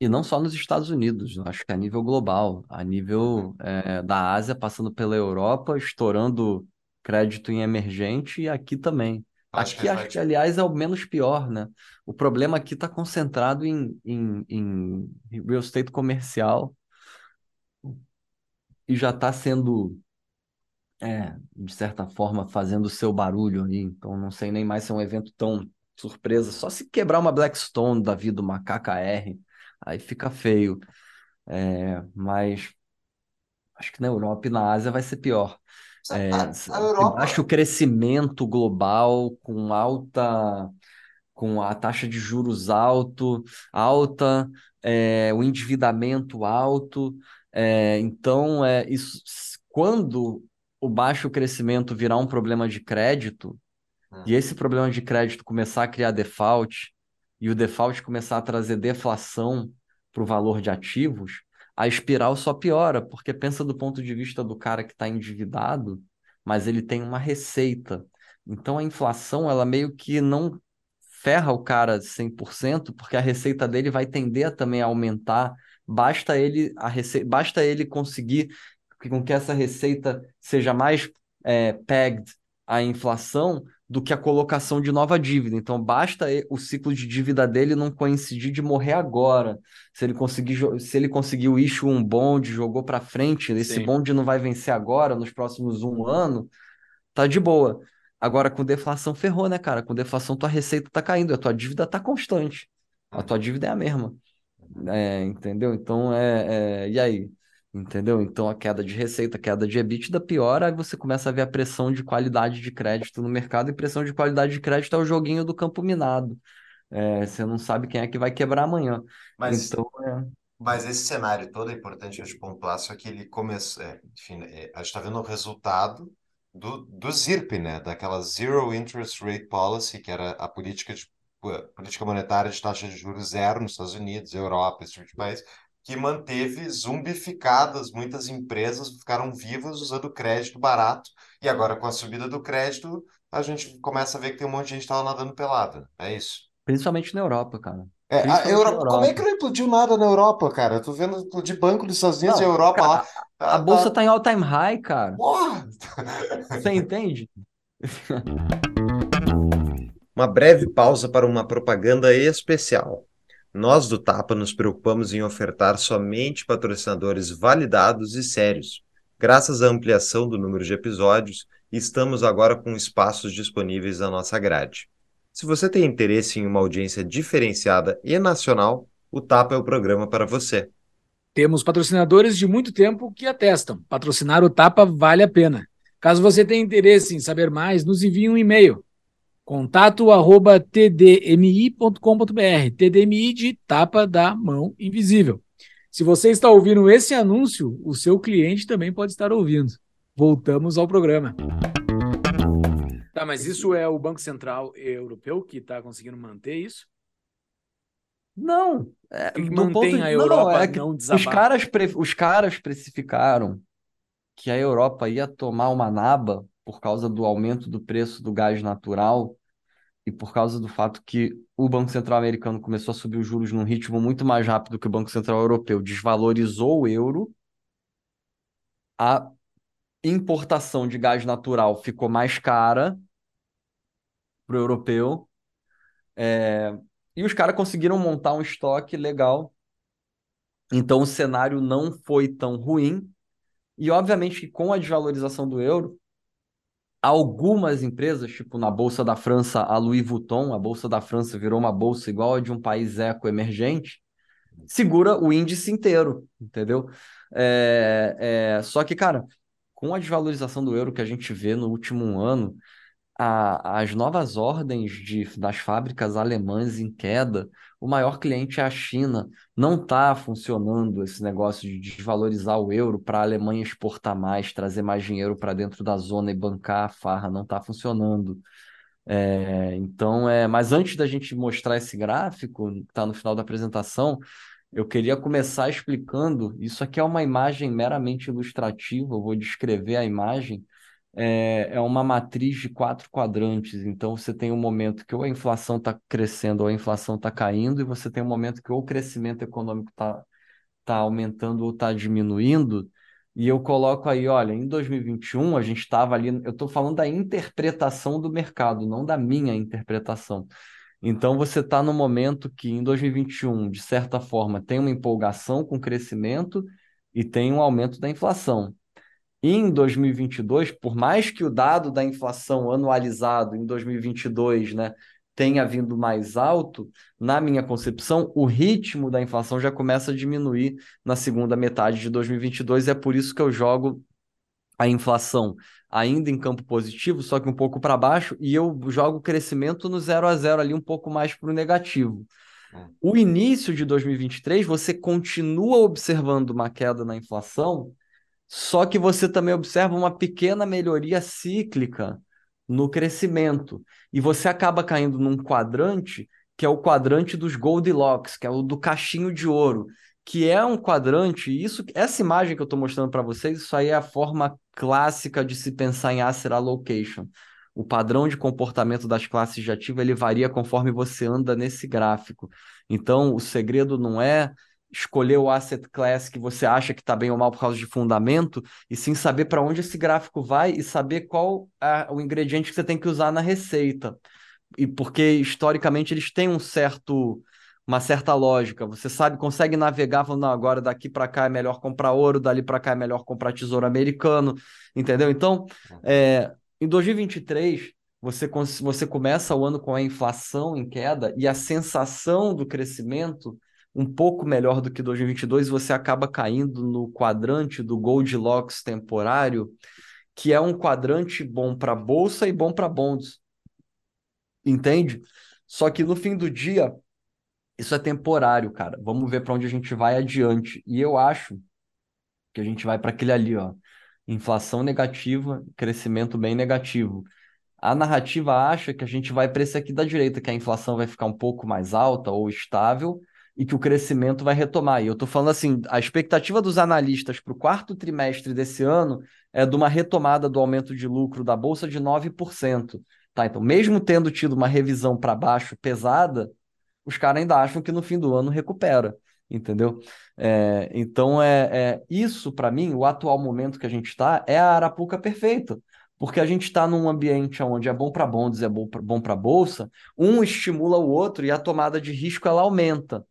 E não só nos Estados Unidos, eu acho que a nível global, a nível é, da Ásia, passando pela Europa, estourando... crédito em emergente e aqui também. Acho aqui, que é acho que, aliás, é o menos pior, né? O problema aqui está concentrado em, em, em real estate comercial e já está sendo, é, de certa forma, fazendo o seu barulho ali. Então, não sei nem mais se é um evento tão surpresa. Só se quebrar uma Blackstone da vida, uma K K R, aí fica feio. É, mas acho que na Europa e na Ásia vai ser pior. É, a, a Europa... baixo crescimento global, com alta, com a taxa de juros alto, alta, é, o endividamento alto. É, então, é, isso, quando o baixo crescimento virar um problema de crédito, hum. e esse problema de crédito começar a criar default, e o default começar a trazer deflação para o valor de ativos, a espiral só piora, porque pensa do ponto de vista do cara que está endividado, mas ele tem uma receita. Então a inflação, ela meio que não ferra o cara cem por cento, porque a receita dele vai tender também a aumentar. Basta ele, a rece... Basta ele conseguir com que essa receita seja mais é, pegged à inflação do que a colocação de nova dívida. Então, basta o ciclo de dívida dele não coincidir de morrer agora. Se ele conseguir, se ele conseguiu issue um bonde, jogou para frente, esse Sim. bonde não vai vencer agora, nos próximos um ano, tá de boa. Agora, com deflação, ferrou, né, cara? Com deflação, tua receita tá caindo, a tua dívida tá constante. A tua dívida é a mesma. É, entendeu? Então, é, é... e aí? Entendeu? Então, a queda de receita, a queda de EBITDA piora, aí você começa a ver a pressão de qualidade de crédito no mercado, e pressão de qualidade de crédito é o joguinho do campo minado. É, você não sabe quem é que vai quebrar amanhã. Mas, então, é... mas esse cenário todo é importante a gente pontuar, só que ele começou... É, enfim, é, a gente está vendo o resultado do, do Z I R P, né? Daquela Zero Interest Rate Policy, que era a política, de, política monetária de taxa de juros zero nos Estados Unidos, Europa, esse tipo de país, que manteve zumbificadas, muitas empresas ficaram vivas usando crédito barato, e agora com a subida do crédito, a gente começa a ver que tem um monte de gente que tá lá nadando pelada, é isso? Principalmente na Europa, cara. É, a Euro... Europa. Como é que não explodiu nada na Europa, cara? Eu tô vendo explodir banco dos Estados Unidos e Europa cara, lá. A, a bolsa a... tá em all-time high, cara. Porra! Você entende? Uma breve pausa para uma propaganda especial. Nós do Tapa nos preocupamos em ofertar somente patrocinadores validados e sérios. Graças à ampliação do número de episódios, estamos agora com espaços disponíveis na nossa grade. Se você tem interesse em uma audiência diferenciada e nacional, o Tapa é o programa para você. Temos patrocinadores de muito tempo que atestam. Patrocinar o Tapa vale a pena. Caso você tenha interesse em saber mais, nos envie um e-mail. Contato arroba t d m i ponto com ponto b r, T D M I de Tapa da Mão Invisível. Se você está ouvindo esse anúncio, o seu cliente também pode estar ouvindo. Voltamos ao programa. Tá, mas isso é o Banco Central Europeu que está conseguindo manter isso? Não. É, que mantém ponto de... a Europa não, é que não desabar. Os caras, pre... os caras precificaram que a Europa ia tomar uma naba por causa do aumento do preço do gás natural e por causa do fato que o Banco Central americano começou a subir os juros num ritmo muito mais rápido que o Banco Central europeu, desvalorizou o euro, a importação de gás natural ficou mais cara para o europeu, é... e os caras conseguiram montar um estoque legal, então o cenário não foi tão ruim, e obviamente que com a desvalorização do euro, algumas empresas, tipo na Bolsa da França, a Louis Vuitton, a Bolsa da França virou uma bolsa igual a de um país eco-emergente, segura o índice inteiro, entendeu? É, é, só que, cara, com a desvalorização do euro que a gente vê no último ano, a, as novas ordens de, das fábricas alemãs em queda, o maior cliente é a China. Não está funcionando esse negócio de desvalorizar o euro para a Alemanha exportar mais, trazer mais dinheiro para dentro da zona e bancar a farra. Não está funcionando. É, então, é, mas antes da gente mostrar esse gráfico, que está no final da apresentação, eu queria começar explicando. Isso aqui é uma imagem meramente ilustrativa, eu vou descrever a imagem. É uma matriz de quatro quadrantes, então você tem um momento que ou a inflação está crescendo ou a inflação está caindo, e você tem um momento que ou o crescimento econômico está tá aumentando ou está diminuindo, e eu coloco aí, olha, em dois mil e vinte e um a gente estava ali, eu estou falando da interpretação do mercado, não da minha interpretação, então você está no momento que em dois mil e vinte e um, de certa forma, tem uma empolgação com o crescimento e tem um aumento da inflação. Em dois mil e vinte e dois, por mais que o dado da inflação anualizado em dois mil e vinte e dois, né, tenha vindo mais alto, na minha concepção, o ritmo da inflação já começa a diminuir na segunda metade de dois mil e vinte e dois, e é por isso que eu jogo a inflação ainda em campo positivo, só que um pouco para baixo, e eu jogo o crescimento no zero a zero ali um pouco mais para o negativo. O início de dois mil e vinte e três, você continua observando uma queda na inflação, só que você também observa uma pequena melhoria cíclica no crescimento. E você acaba caindo num quadrante que é o quadrante dos Goldilocks, que é o do cachinho de ouro, que é um quadrante, isso, essa imagem que eu estou mostrando para vocês, isso aí é a forma clássica de se pensar em asset allocation. O padrão de comportamento das classes de ativo, ele varia conforme você anda nesse gráfico. Então, o segredo não é escolher o asset class que você acha que está bem ou mal por causa de fundamento, e sim saber para onde esse gráfico vai e saber qual é o ingrediente que você tem que usar na receita. E porque, historicamente, eles têm um certo... uma certa lógica, você sabe, consegue navegar falando, não, agora daqui para cá é melhor comprar ouro, dali para cá é melhor comprar tesouro americano, entendeu? Então, é, em dois mil e vinte e três, você, você começa o ano com a inflação em queda e a sensação do crescimento um pouco melhor do que dois mil e vinte e dois, você acaba caindo no quadrante do Goldilocks temporário, que é um quadrante bom para bolsa e bom para bonds, entende? Só que no fim do dia... isso é temporário, cara. Vamos ver para onde a gente vai adiante. E eu acho que a gente vai para aquele ali, ó. Inflação negativa, crescimento bem negativo. A narrativa acha que a gente vai para esse aqui da direita, que a inflação vai ficar um pouco mais alta ou estável e que o crescimento vai retomar. E eu estou falando assim, a expectativa dos analistas para o quarto trimestre desse ano é de uma retomada do aumento de lucro da Bolsa de nove por cento. Tá? Então, mesmo tendo tido uma revisão para baixo pesada, os caras ainda acham que no fim do ano recupera, entendeu? É, então, é, é isso, para mim, o atual momento que a gente está é a arapuca perfeita, porque a gente está num ambiente onde é bom para bonds, é bom para bolsa, um estimula o outro e a tomada de risco ela aumenta.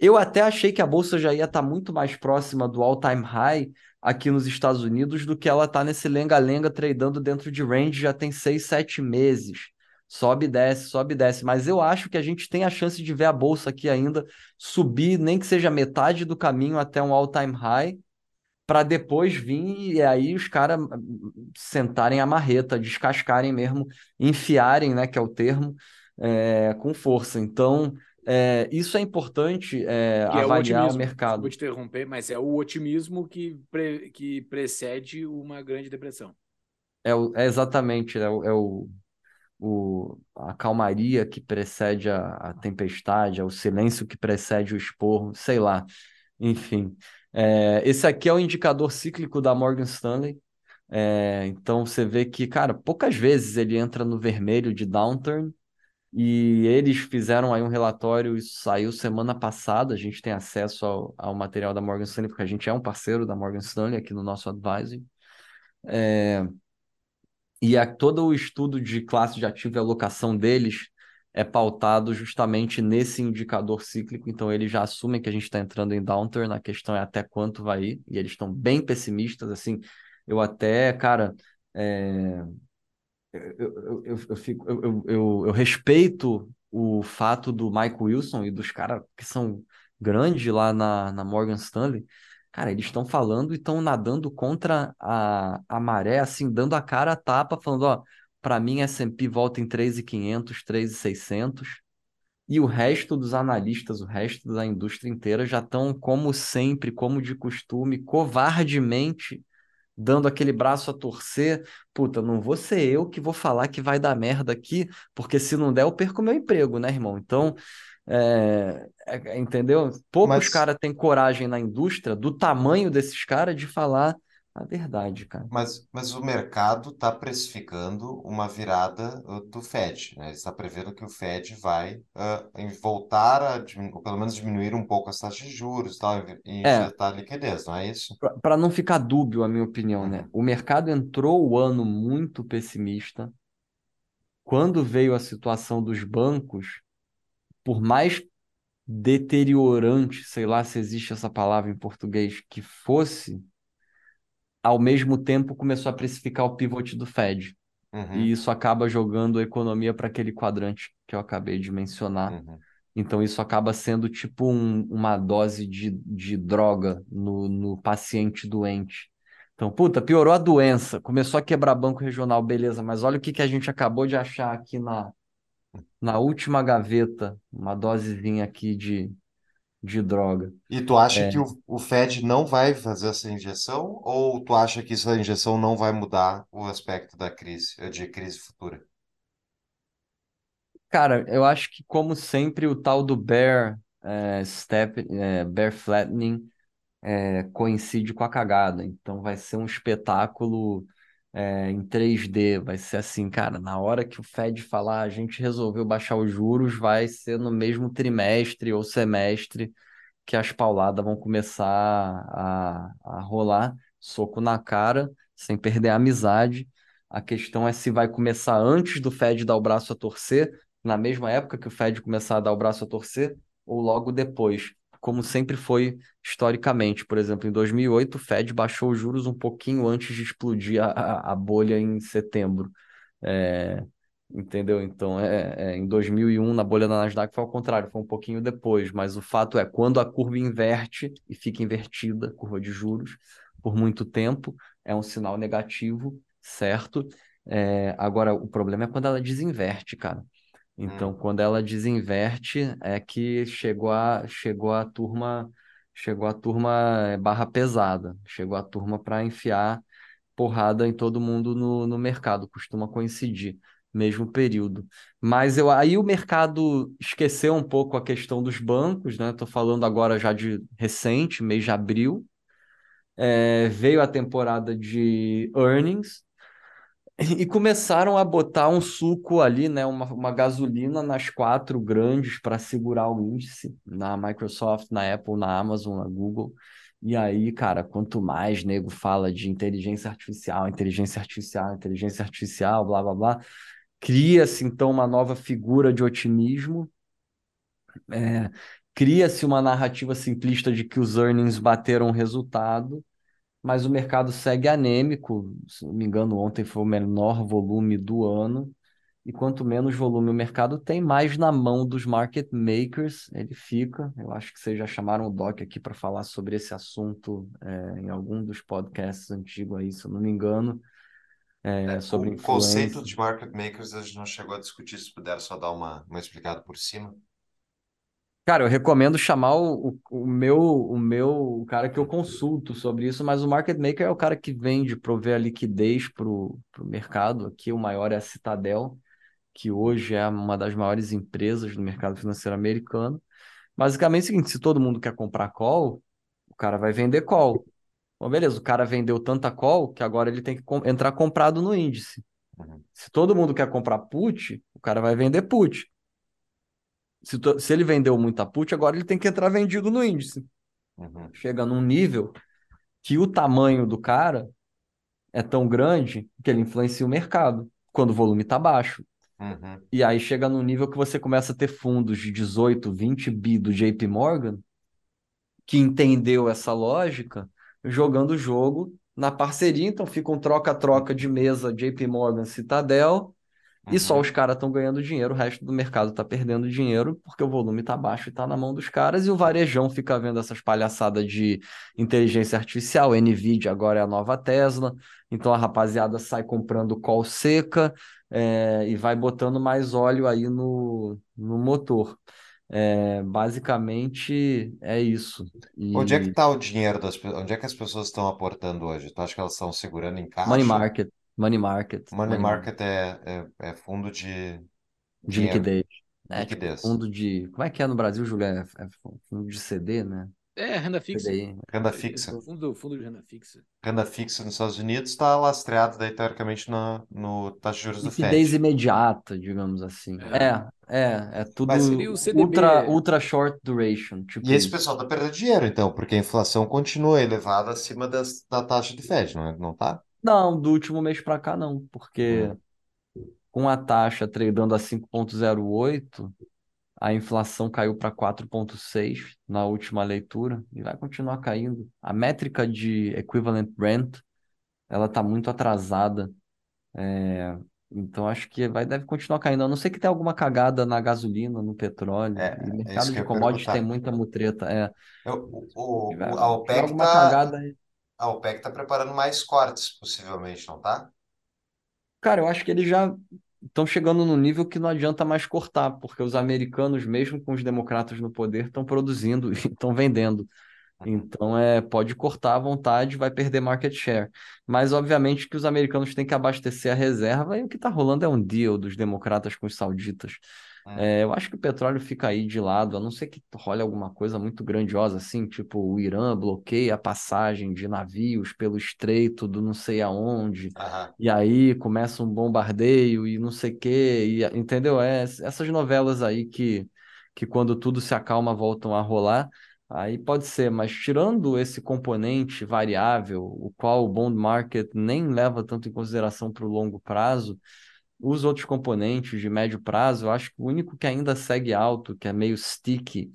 Eu até achei que a bolsa já ia estar tá muito mais próxima do all-time high aqui nos Estados Unidos do que ela está nesse lenga-lenga tradando dentro de range já tem seis, sete meses. Sobe e desce, sobe e desce, mas eu acho que a gente tem a chance de ver a bolsa aqui ainda subir, nem que seja metade do caminho até um all-time high, para depois vir e aí os caras sentarem a marreta, descascarem mesmo, enfiarem, né, que é o termo, é, com força. Então, é, isso é importante é, avaliar é o, o mercado. Vou te interromper, mas é o otimismo que, pre, que precede uma grande depressão. É, o, é exatamente, é o... É o... O, a calmaria que precede a, a tempestade, o silêncio que precede o esporro, sei lá, enfim. É, esse aqui é o indicador cíclico da Morgan Stanley, é, então você vê que, cara, poucas vezes ele entra no vermelho de downturn e eles fizeram aí um relatório, isso saiu semana passada, a gente tem acesso ao, ao material da Morgan Stanley, porque a gente é um parceiro da Morgan Stanley aqui no nosso advisory. É... E a, todo o estudo de classe de ativo e alocação deles é pautado justamente nesse indicador cíclico. Então, eles já assumem que a gente está entrando em downturn. A questão é até quanto vai ir. E eles estão bem pessimistas. Assim, eu até, cara, é... eu, eu, eu, eu, fico, eu, eu, eu, eu respeito o fato do Michael Wilson e dos caras que são grandes lá na, na Morgan Stanley. Cara, eles estão falando e estão nadando contra a, a maré, assim, dando a cara a tapa, falando, ó, para mim S and P volta em três mil e quinhentos, três mil e seiscentos, e o resto dos analistas, o resto da indústria inteira já estão, como sempre, como de costume, covardemente, dando aquele braço a torcer, puta, não vou ser eu que vou falar que vai dar merda aqui, porque se não der eu perco meu emprego, né, irmão? Então... É, é, entendeu? Poucos mas, caras têm coragem na indústria do tamanho desses caras de falar a verdade, cara. Mas, mas o mercado está precificando uma virada do Fed, né? Ele está prevendo que o Fed vai uh, voltar a diminuir, ou pelo menos diminuir um pouco as taxas de juros tal, e injetar é, liquidez, não é isso? Para não ficar dúbio, a minha opinião, uhum. né? O mercado entrou o ano muito pessimista. Quando veio a situação dos bancos, por mais deteriorante, sei lá se existe essa palavra em português, que fosse, ao mesmo tempo começou a precificar o pivot do Fed. Uhum. E isso acaba jogando a economia para aquele quadrante que eu acabei de mencionar. Uhum. Então isso acaba sendo tipo um, uma dose de, de droga no, no paciente doente. Então, puta, piorou a doença, começou a quebrar banco regional, beleza, mas olha o que, que a gente acabou de achar aqui na... na última gaveta, uma dosezinha aqui de, de droga. E tu acha é. que o, o Fed não vai fazer essa injeção? Ou tu acha que essa injeção não vai mudar o aspecto da crise, de crise futura? Cara, eu acho que, como sempre, o tal do bear é, step, é, bear flattening é, coincide com a cagada. Então vai ser um espetáculo é, em três D. Vai ser assim, cara, na hora que o Fed falar, a gente resolveu baixar os juros, vai ser no mesmo trimestre ou semestre que as pauladas vão começar a, a rolar, soco na cara, sem perder a amizade. A questão é se vai começar antes do Fed dar o braço a torcer, na mesma época que o Fed começar a dar o braço a torcer, ou logo depois, como sempre foi historicamente. Por exemplo, em dois mil e oito, o Fed baixou os juros um pouquinho antes de explodir a, a bolha em setembro. É, entendeu? Então, é, é, em dois mil e um, na bolha da Nasdaq, foi ao contrário, foi um pouquinho depois. Mas o fato é, quando a curva inverte, e fica invertida, curva de juros, por muito tempo, é um sinal negativo, certo? É, agora, o problema é quando ela desinverte, cara. Então, hum. quando ela desinverte, é que chegou a, chegou a turma, chegou a turma barra pesada, chegou a turma para enfiar porrada em todo mundo no, no mercado, costuma coincidir, mesmo período. Mas eu, aí o mercado esqueceu um pouco a questão dos bancos, né? Estou falando agora já de recente, mês de abril, é, veio a temporada de earnings, e começaram a botar um suco ali, né, uma, uma gasolina nas quatro grandes para segurar o índice, na Microsoft, na Apple, na Amazon, na Google. E aí, cara, quanto mais nego fala de inteligência artificial, inteligência artificial, inteligência artificial, blá, blá, blá, cria-se, então, uma nova figura de otimismo, é, cria-se uma narrativa simplista de que os earnings bateram o resultado, mas o mercado segue anêmico. Se não me engano, ontem foi o menor volume do ano, e quanto menos volume o mercado tem, mais na mão dos market makers ele fica. Eu acho que vocês já chamaram o Doc aqui para falar sobre esse assunto é, em algum dos podcasts antigos aí, se eu não me engano. É, é, sobre o conceito de market makers a gente não chegou a discutir, se puder só dar uma, uma explicada por cima. Cara, eu recomendo chamar o, o, meu, o meu o cara que eu consulto sobre isso, mas o market maker é o cara que vende, prover a liquidez para o mercado. Aqui o maior é a Citadel, que hoje é uma das maiores empresas do mercado financeiro americano. Basicamente é o seguinte: se todo mundo quer comprar call, o cara vai vender call. Bom, beleza, o cara vendeu tanta call que agora ele tem que entrar comprado no índice. Se todo mundo quer comprar put, o cara vai vender put. Se, se ele vendeu muita put, agora ele tem que entrar vendido no índice. Uhum. Chega num nível que o tamanho do cara é tão grande que ele influencia o mercado, quando o volume está baixo. Uhum. E aí chega num nível que você começa a ter fundos de dezoito, vinte bi do J P Morgan, que entendeu essa lógica, jogando o jogo na parceria. Então fica um troca-troca de mesa J P Morgan, Citadel, e só os caras estão ganhando dinheiro, o resto do mercado está perdendo dinheiro, porque o volume está baixo e está na mão dos caras, e o varejão fica vendo essas palhaçadas de inteligência artificial. NVIDIA agora é a nova Tesla, então a rapaziada sai comprando call seca é, e vai botando mais óleo aí no, no motor. É, basicamente é isso. E... Onde é que está o dinheiro das pessoas? Onde é que as pessoas estão aportando hoje? Tu acha que elas estão segurando em caixa? Money market. Money market. Money, Money market, market é, é, é fundo de... De dinheiro. liquidez. Né? Liquidez. Tipo, fundo de... Como é que é no Brasil, Júlio? É fundo de C D, né? É, renda fixa. C D I. Renda fixa. É, é fundo, fundo de renda fixa. Renda fixa nos Estados Unidos está lastreado, daí, teoricamente, na no, no taxa de juros do Fed. Liquidez imediata, digamos assim. É, é, é, é tudo ultra, ultra short duration. Tipo, e esse isso. pessoal está perdendo dinheiro, então, porque a inflação continua elevada acima das, da taxa do Fed, não, não tá? Não, do último mês para cá não, porque uhum. com a taxa tradando a cinco vírgula zero oito, a inflação caiu para quatro vírgula seis na última leitura e vai continuar caindo. A métrica de equivalent rent, ela está muito atrasada, é, então acho que vai, deve continuar caindo, a não ser que tenha alguma cagada na gasolina, no petróleo. É, e o mercado é de commodities tem muita mutreta. É. Eu, o, o, vai, a OPEC está... Cagada... A OPEC está preparando mais cortes, possivelmente, não tá? Cara, eu acho que eles já estão chegando num nível que não adianta mais cortar, porque os americanos, mesmo com os democratas no poder, estão produzindo e estão vendendo. Então, é, pode cortar à vontade, vai perder market share. Mas, obviamente, que os americanos têm que abastecer a reserva, e o que está rolando é um deal dos democratas com os sauditas. É. É, eu acho que o petróleo fica aí de lado, a não ser que role alguma coisa muito grandiosa, assim, tipo o Irã bloqueia a passagem de navios pelo estreito do não sei aonde, uhum. e aí começa um bombardeio e não sei o quê, e, entendeu? É, essas novelas aí que, que quando tudo se acalma voltam a rolar. Aí pode ser, mas tirando esse componente variável, o qual o bond market nem leva tanto em consideração para o longo prazo, os outros componentes de médio prazo, eu acho que o único que ainda segue alto, que é meio sticky,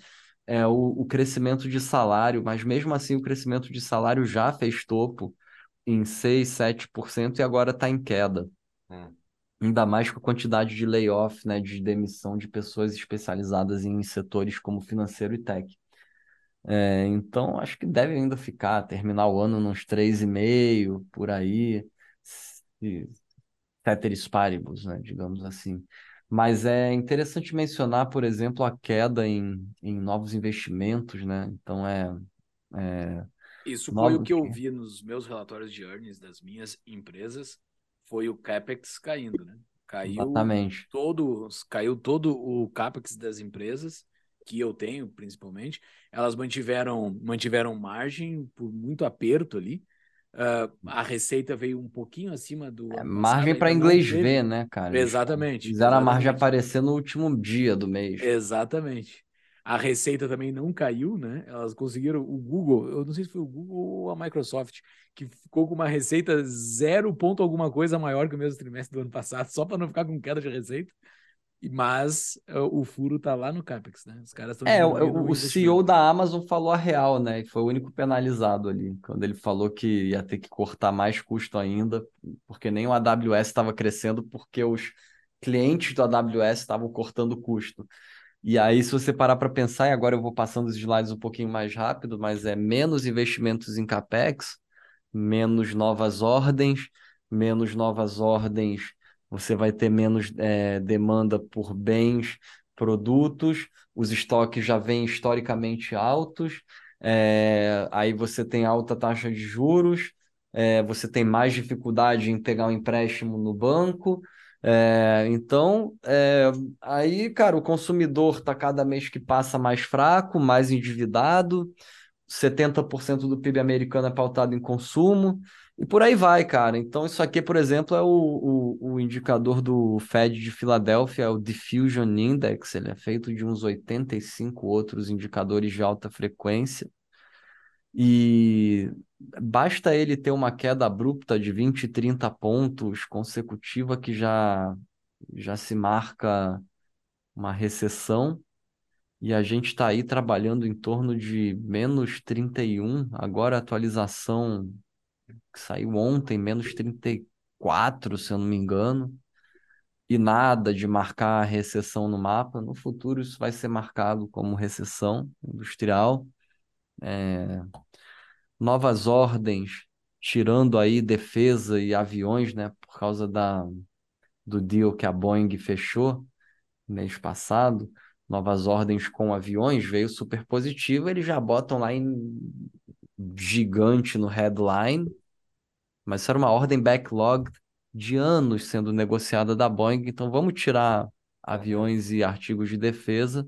é o, o crescimento de salário, mas mesmo assim o crescimento de salário já fez topo em seis, sete por cento e agora está em queda. Hum. Ainda mais com a quantidade de layoff, né, de demissão de pessoas especializadas em setores como financeiro e tech. É, então, acho que deve ainda ficar, terminar o ano nos três vírgula cinco, por aí, ceteris paribus, né, digamos assim. Mas é interessante mencionar, por exemplo, a queda em, em novos investimentos, né? Então, é... é Isso novos... foi o que eu vi nos meus relatórios de earnings das minhas empresas, foi o CapEx caindo, né? Caiu Exatamente. Todos, caiu todo o CapEx das empresas, que eu tenho, principalmente, elas mantiveram, mantiveram margem por muito aperto ali. Uh, a receita veio um pouquinho acima do... É, margem para inglês ver, né, cara? Exatamente. Fizeram exatamente. A margem aparecer no último dia do mês. Exatamente. A receita também não caiu, né? Elas conseguiram... O Google, eu não sei se foi o Google ou a Microsoft, que ficou com uma receita zero ponto alguma coisa maior que o mesmo trimestre do ano passado, só para não ficar com queda de receita. Mas o furo tá lá no CapEx, né? Os caras estão... É, o, o C E O da Amazon falou a real, né? E foi o único penalizado ali, quando ele falou que ia ter que cortar mais custo ainda, porque nem o A W S estava crescendo, porque os clientes do A W S estavam cortando custo. E aí, se você parar para pensar, e agora eu vou passando os slides um pouquinho mais rápido, mas é menos investimentos em CapEx, menos novas ordens, menos novas ordens... Você vai ter menos é, demanda por bens, produtos, os estoques já vêm historicamente altos, é, aí você tem alta taxa de juros, é, você tem mais dificuldade em pegar um empréstimo no banco. É, então, é, aí, cara, o consumidor está cada mês que passa mais fraco, mais endividado, setenta por cento do P I B americano é pautado em consumo, e por aí vai, cara. Então, isso aqui, por exemplo, é o, o, o indicador do Fed de Filadélfia, é o Diffusion Index. Ele é feito de uns oitenta e cinco outros indicadores de alta frequência. E basta ele ter uma queda abrupta de vinte, trinta pontos consecutiva que já, já se marca uma recessão. E a gente está aí trabalhando em torno de menos trinta e um. Agora a atualização... que saiu ontem, menos trinta e quatro, se eu não me engano, e nada de marcar a recessão no mapa. No futuro isso vai ser marcado como recessão industrial. É... Novas ordens, tirando aí defesa e aviões, né, por causa da... do deal que a Boeing fechou mês passado, novas ordens com aviões, veio super positivo, eles já botam lá em... gigante no headline, mas isso era uma ordem backlog de anos sendo negociada da Boeing, então vamos tirar aviões e artigos de defesa.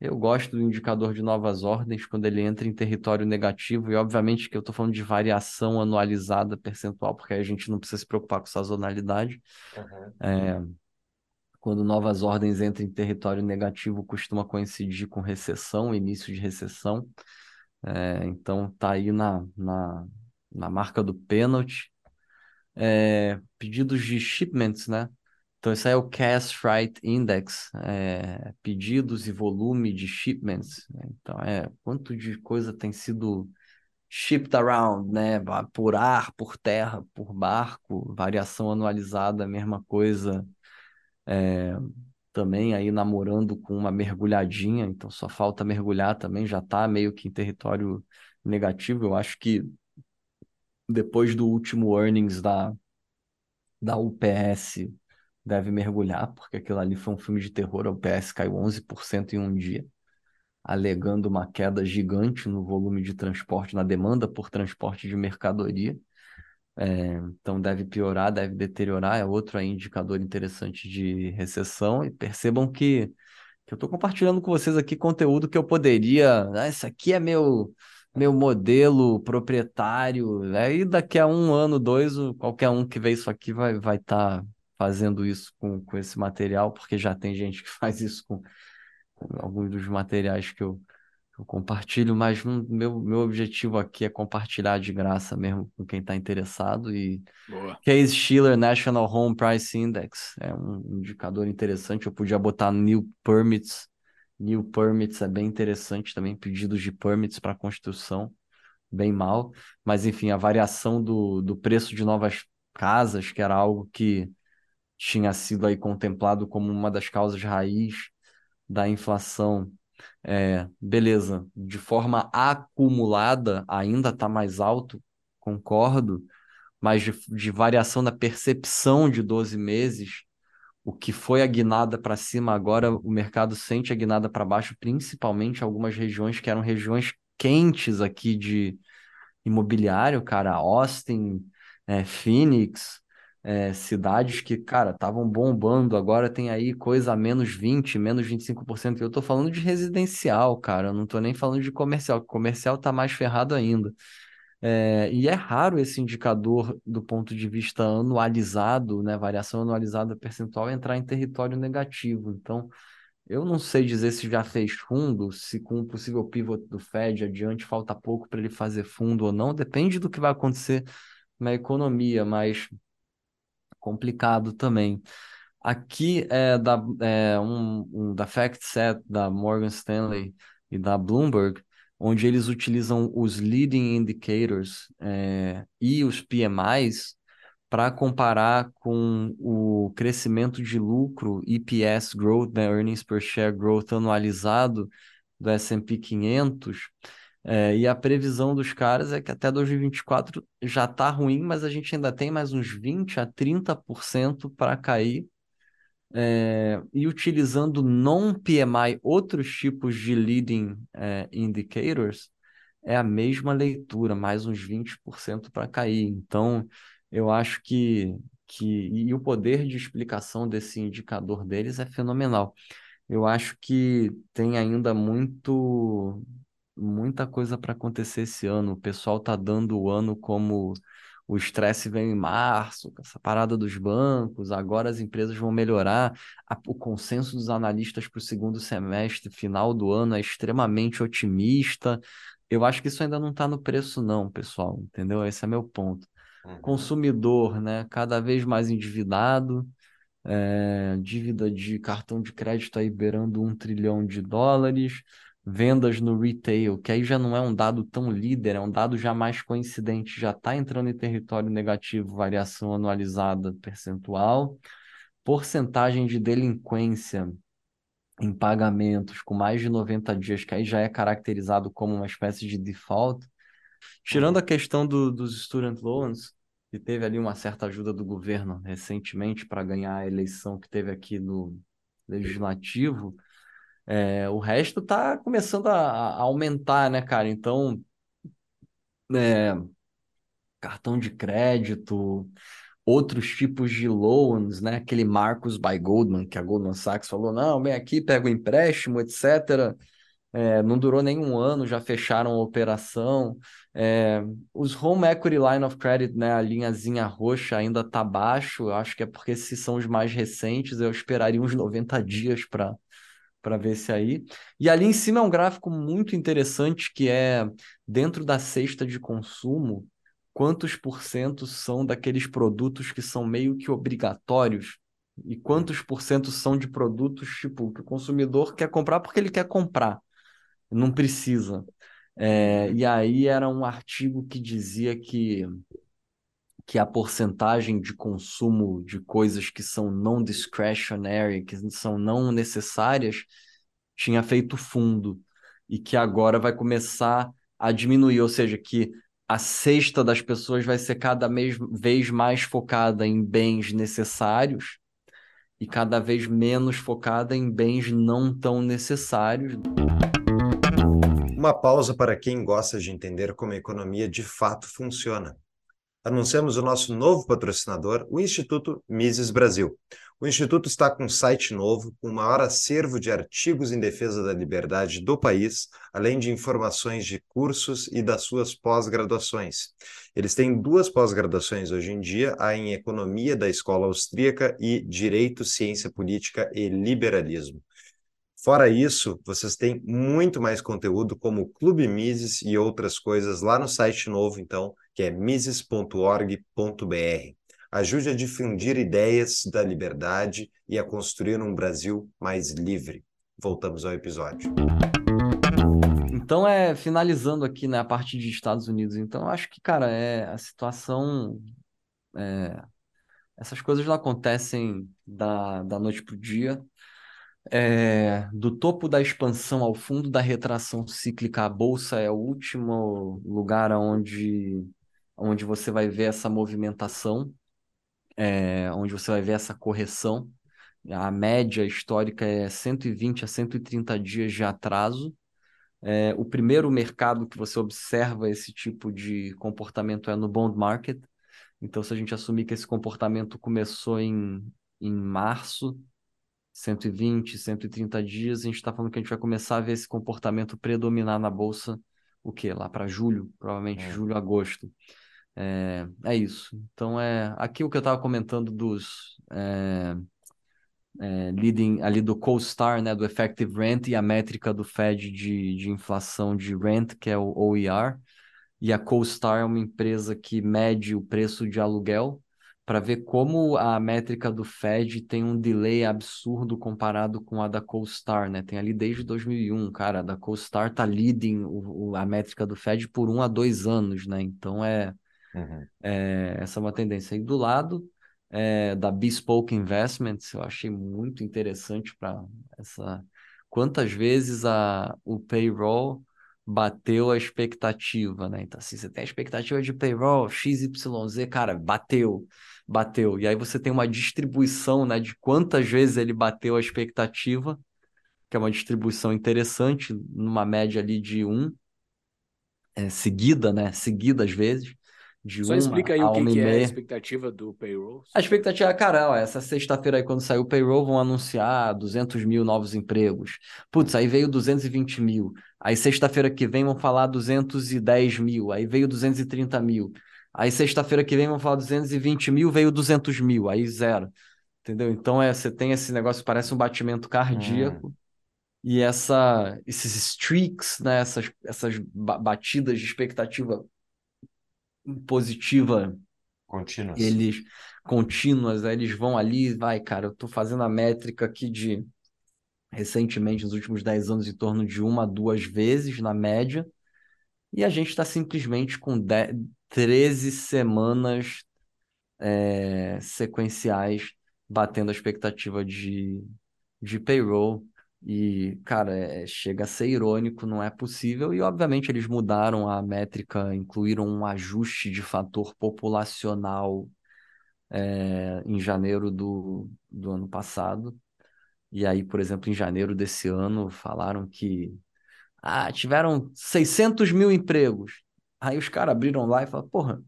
Eu gosto do indicador de novas ordens quando ele entra em território negativo, e obviamente que eu estou falando de variação anualizada percentual, porque aí a gente não precisa se preocupar com sazonalidade. Uhum. É, quando novas ordens entram em território negativo, costuma coincidir com recessão, início de recessão. É, então tá aí na, na, na marca do pênalti. É, pedidos de shipments, né? Então isso aí é o Cash Freight Index, é, pedidos e volume de shipments, né? Então é quanto de coisa tem sido shipped around, né? Por ar, por terra, por barco, variação anualizada, mesma coisa, é, também aí namorando com uma mergulhadinha, então só falta mergulhar também, já está meio que em território negativo. Eu acho que depois do último earnings da, da U P S deve mergulhar, porque aquilo ali foi um filme de terror, a U P S caiu onze por cento em um dia. alegando uma queda gigante no volume de transporte, na demanda por transporte de mercadoria. É, então deve piorar, deve deteriorar, é outro aí indicador interessante de recessão. E percebam que, que eu estou compartilhando com vocês aqui conteúdo que eu poderia... Ah, isso aqui é meu, meu modelo proprietário, né? E daqui a um ano, dois, qualquer um que vê isso aqui vai estar vai tá fazendo isso com, com esse material, porque já tem gente que faz isso com, com alguns dos materiais que eu... Eu compartilho, mas meu, meu objetivo aqui é compartilhar de graça mesmo com quem está interessado. E boa. Case-Shiller National Home Price Index é um indicador interessante. Eu podia botar new permits. New permits é bem interessante também, pedidos de permits para construção, bem mal. Mas, enfim, a variação do, do preço de novas casas, que era algo que tinha sido aí contemplado como uma das causas raiz da inflação. É, beleza, de forma acumulada ainda está mais alto, concordo, mas de, de variação da percepção de doze meses, o que foi a guinada para cima, agora o mercado sente a guinada para baixo, principalmente algumas regiões que eram regiões quentes aqui de imobiliário, cara, Austin, é, Phoenix, é, cidades que, cara, estavam bombando, agora tem aí coisa a menos vinte por cento, menos vinte e cinco por cento. Eu tô falando de residencial, cara, eu não tô nem falando de comercial, o comercial tá mais ferrado ainda. É, e é raro esse indicador, do ponto de vista anualizado, né, variação anualizada percentual, entrar em território negativo. Então, eu não sei dizer se já fez fundo, se com o possível pivot do Fed adiante falta pouco para ele fazer fundo ou não, depende do que vai acontecer na economia, mas... complicado também. Aqui é da, é um, um, da fact set da Morgan Stanley e da Bloomberg, onde eles utilizam os leading indicators é, e os P M Is para comparar com o crescimento de lucro, E P S growth, né, earnings per share growth anualizado do S and P quinhentos. É, e a previsão dos caras é que até dois mil e vinte e quatro já está ruim, mas a gente ainda tem mais uns vinte a trinta por cento para cair. É, e utilizando non-P M I, outros tipos de leading é, indicators, é a mesma leitura, mais uns vinte por cento para cair. Então, eu acho que, que... E o poder de explicação desse indicador deles é fenomenal. Eu acho que tem ainda muito... muita coisa para acontecer esse ano. O pessoal tá dando o ano como o estresse vem em março, essa parada dos bancos, agora as empresas vão melhorar. O consenso dos analistas para o segundo semestre, final do ano, é extremamente otimista. Eu acho que isso ainda não está no preço não, pessoal, entendeu? Esse é meu ponto. Uhum. Consumidor, né? Cada vez mais endividado, é... dívida de cartão de crédito aí beirando um trilhão de dólares, vendas no retail, que aí já não é um dado tão líder, é um dado já mais coincidente, já está entrando em território negativo, variação anualizada percentual, porcentagem de delinquência em pagamentos com mais de noventa dias, que aí já é caracterizado como uma espécie de default. Tirando a questão do, dos student loans, que teve ali uma certa ajuda do governo recentemente para ganhar a eleição que teve aqui no legislativo, É, o resto está começando a, a aumentar, né, cara? Então, é, cartão de crédito, outros tipos de loans, né? Aquele Marcus by Goldman, que a Goldman Sachs falou, não, vem aqui, pega o empréstimo, etcétera. É, não durou nenhum ano, já fecharam a operação. É, os Home Equity Line of Credit, né, a linhazinha roxa ainda está baixo. Eu acho que é porque se são os mais recentes, eu esperaria uns noventa dias para... para ver se aí... E ali em cima é um gráfico muito interessante, que é, dentro da cesta de consumo, quantos por cento são daqueles produtos que são meio que obrigatórios e quantos por cento são de produtos tipo que o consumidor quer comprar porque ele quer comprar, não precisa. É, e aí era um artigo que dizia que, que a porcentagem de consumo de coisas que são não discretionary, que são não necessárias, tinha feito fundo e que agora vai começar a diminuir, ou seja, que a cesta das pessoas vai ser cada vez mais focada em bens necessários e cada vez menos focada em bens não tão necessários. uma pausa para quem gosta de entender como a economia de fato funciona. Anunciamos o nosso novo patrocinador, o Instituto Mises Brasil. O Instituto está com um site novo, com o maior acervo de artigos em defesa da liberdade do país, além de informações de cursos e das suas pós-graduações. Eles têm duas pós-graduações hoje em dia, a em Economia da Escola Austríaca e Direito, Ciência Política e Liberalismo. Fora isso, vocês têm muito mais conteúdo como o Clube Mises e outras coisas lá no site novo, então, que é mises ponto org ponto br. Ajude a difundir ideias da liberdade e a construir um Brasil mais livre. Voltamos ao episódio. Então, é, finalizando aqui, né, a parte de Estados Unidos, então, acho que, cara, é a situação... É, essas coisas não acontecem da, da noite para o dia. É, do topo da expansão ao fundo da retração cíclica, a Bolsa é o último lugar onde, onde você vai ver essa movimentação, é, onde você vai ver essa correção. A média histórica é cento e vinte a cento e trinta dias de atraso. É, o primeiro mercado que você observa esse tipo de comportamento é no bond market. Então, se a gente assumir que esse comportamento começou em, em março, cento e vinte, cento e trinta dias, a gente está falando que a gente vai começar a ver esse comportamento predominar na Bolsa, o quê? Lá para julho, provavelmente é. julho, agosto. É, é isso. Então, é aqui o que eu estava comentando dos... É, é, leading, ali do CoStar, né, do Effective Rent, e a métrica do Fed de, de inflação de rent, que é o O E R. E a CoStar é uma empresa que mede o preço de aluguel, para ver como a métrica do Fed tem um delay absurdo comparado com a da CoStar, né? Tem ali desde dois mil e um, cara, a da CoStar tá leading o, o, a métrica do Fed por um a dois anos, né? Então, é, uhum. é essa é uma tendência. E do lado é, da Bespoke Investments, eu achei muito interessante para essa... Quantas vezes a, o payroll bateu a expectativa, né? Então, assim, você tem a expectativa de payroll, X Y Z, cara, bateu. bateu, e aí você tem uma distribuição, né, de quantas vezes ele bateu a expectativa, que é uma distribuição interessante, numa média ali de um, é, seguida, né, seguida às vezes, de Só uma a uma Só explica aí o que, que é a expectativa do payroll. A expectativa, cara, ó, essa sexta-feira aí quando saiu o payroll vão anunciar duzentos mil novos empregos, putz, aí veio duzentos e vinte mil, aí sexta-feira que vem vão falar duzentos e dez mil, aí veio duzentos e trinta mil, aí sexta-feira que vem vão falar duzentos e vinte mil, veio duzentos mil, aí zero, entendeu? Então é, você tem esse negócio, parece um batimento cardíaco, hum. e essa, esses streaks, né, essas, essas batidas de expectativa positiva contínuas, eles, contínuas né, eles vão ali, vai, cara, eu tô fazendo a métrica aqui de, recentemente, nos últimos dez anos, em torno de uma a duas vezes na média, e a gente está simplesmente com dez, treze semanas é, sequenciais batendo a expectativa de, de payroll. E, cara, é, chega a ser irônico, não é possível. E, obviamente, eles mudaram a métrica, incluíram um ajuste de fator populacional é, em janeiro do, do ano passado. E aí, por exemplo, em janeiro desse ano, falaram que ah, tiveram seiscentos mil empregos. Aí os caras abriram lá e falaram, porra,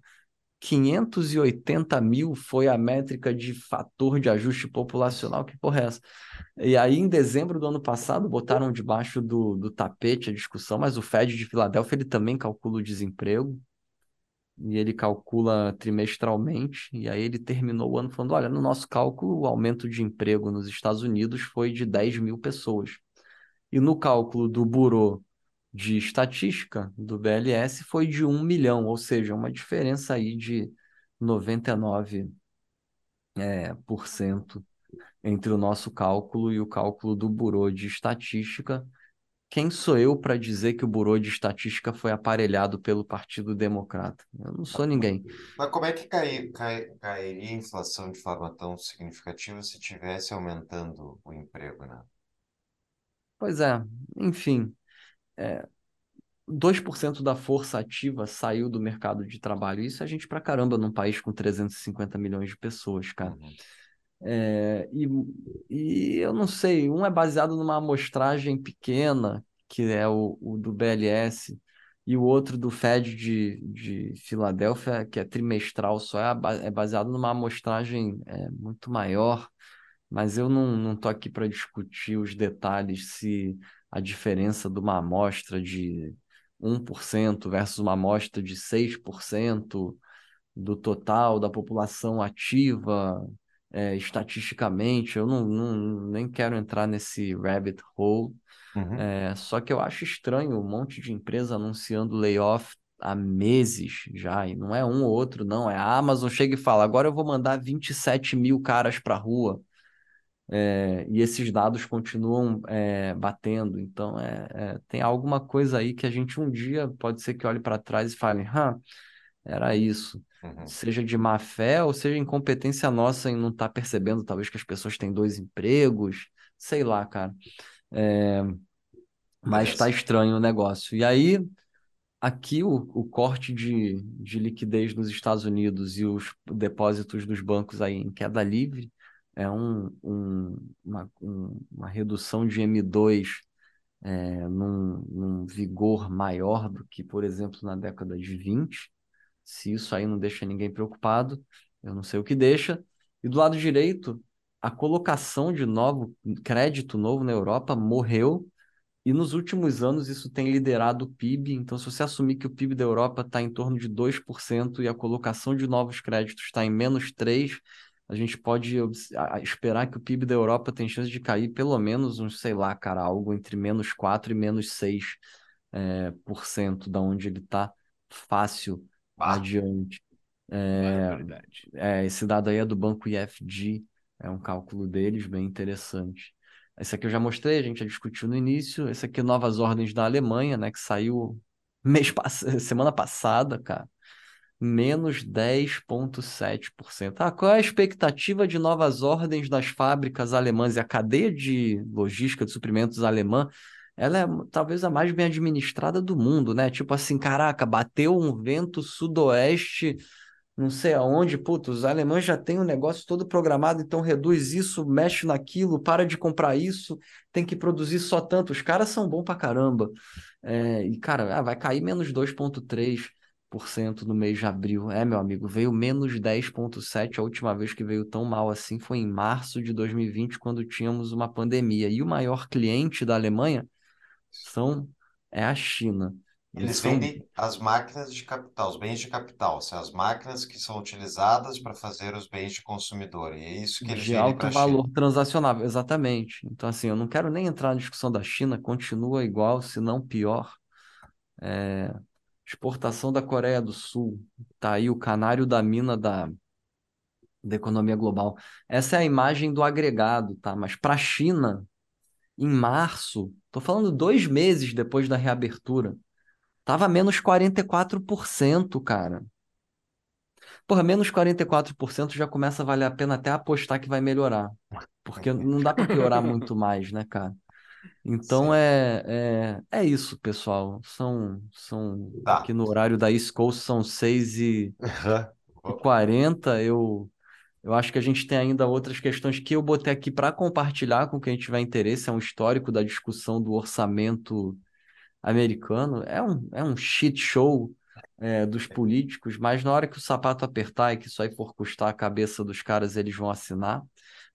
quinhentos e oitenta mil foi a métrica de fator de ajuste populacional, que porra é essa? E aí em dezembro do ano passado botaram debaixo do, do tapete a discussão, mas o Fed de Filadélfia ele também calcula o desemprego e ele calcula trimestralmente, e aí ele terminou o ano falando, olha, no nosso cálculo o aumento de emprego nos Estados Unidos foi de dez mil pessoas. E no cálculo do Bureau de Estatística do B L S foi de um milhão, ou seja, uma diferença aí de noventa e nove por cento é, por cento entre o nosso cálculo e o cálculo do Bureau de Estatística. Quem sou eu para dizer que o Bureau de Estatística foi aparelhado pelo Partido Democrata? Eu não sou ninguém. Mas como é que cai, cai, cairia a inflação de forma tão significativa se estivesse aumentando o emprego, né? Pois é, enfim... É, dois por cento da força ativa saiu do mercado de trabalho. Isso é gente pra caramba num país com trezentos e cinquenta milhões de pessoas, cara. É, e, e eu não sei, um é baseado numa amostragem pequena que é o, o do B L S, e o outro do Fed de, de Filadélfia, que é trimestral só, é, é baseado numa amostragem é, muito maior, mas eu não estou aqui para discutir os detalhes, se a diferença de uma amostra de um por cento versus uma amostra de seis por cento do total da população ativa, é, estatisticamente, eu não, não, nem quero entrar nesse rabbit hole. Uhum. É, só que eu acho estranho um monte de empresa anunciando layoff há meses já, e não é um ou outro, não. É a Amazon chega e fala, agora eu vou mandar vinte e sete mil caras para a rua. É, e esses dados continuam é, batendo, então é, é, tem alguma coisa aí que a gente um dia pode ser que olhe para trás e fale, ah, era isso, uhum. Seja de má fé ou seja incompetência nossa em não estar tá percebendo, talvez que as pessoas têm dois empregos, sei lá, cara, é, mas está estranho o negócio. E aí, aqui o, o corte de, de liquidez nos Estados Unidos e os depósitos dos bancos aí em queda livre, é um, um, uma, um, uma redução de M dois é, num, num vigor maior do que, por exemplo, na década de vinte. Se isso aí não deixa ninguém preocupado, eu não sei o que deixa. E do lado direito, a colocação de novo crédito novo na Europa morreu, e nos últimos anos isso tem liderado o P I B. Então, se você assumir que o P I B da Europa está em torno de dois por cento e a colocação de novos créditos está em menos três por cento, a gente pode esperar que o P I B da Europa tem chance de cair pelo menos uns, sei lá, cara, algo entre menos quatro por cento e menos seis por cento, é, por cento, da onde ele está fácil ah, adiante. É, é, esse dado aí é do banco I F G, é um cálculo deles bem interessante. Esse aqui eu já mostrei, a gente já discutiu no início. Esse aqui é Novas Ordens da Alemanha, né, que saiu mês pass... semana passada, cara. Menos dez vírgula sete por cento. Ah, qual é a expectativa de novas ordens das fábricas alemãs? E a cadeia de logística de suprimentos alemã, ela é talvez a mais bem administrada do mundo, né? Tipo assim, caraca, bateu um vento sudoeste, não sei aonde, puto, os alemães já têm o negócio todo programado, então reduz isso, mexe naquilo, para de comprar isso, tem que produzir só tanto. Os caras são bons pra caramba. É, e, cara, ah, vai cair menos dois vírgula três por cento. No mês de abril. É, meu amigo, veio menos dez vírgula sete por cento. A última vez que veio tão mal assim foi em março de dois mil e vinte, quando tínhamos uma pandemia. E o maior cliente da Alemanha são... é a China. Eles, Eles são... vendem as máquinas de capital, os bens de capital. São as máquinas que são utilizadas para fazer os bens de consumidor. E é isso que eles vendem para a China. De alto valor transacionável, exatamente. Então, assim, eu não quero nem entrar na discussão da China. Continua igual, se não pior. É... Exportação da Coreia do Sul, tá aí o canário da mina da, da economia global. Essa é a imagem do agregado, tá? Mas para a China, em março, tô falando dois meses depois da reabertura, tava menos quarenta e quatro por cento, cara. Porra, menos quarenta e quatro por cento já começa a valer a pena até apostar que vai melhorar, porque não dá para piorar muito mais, né, cara? Então é, é, é isso, pessoal. São, são tá. Aqui no horário da East Coast são seis e quarenta. Eu, eu acho que a gente tem ainda outras questões que eu botei aqui para compartilhar com quem tiver interesse. É um histórico da discussão do orçamento americano. É um, é um shit show é, dos políticos, mas na hora que o sapato apertar e que isso aí for custar a cabeça dos caras, eles vão assinar.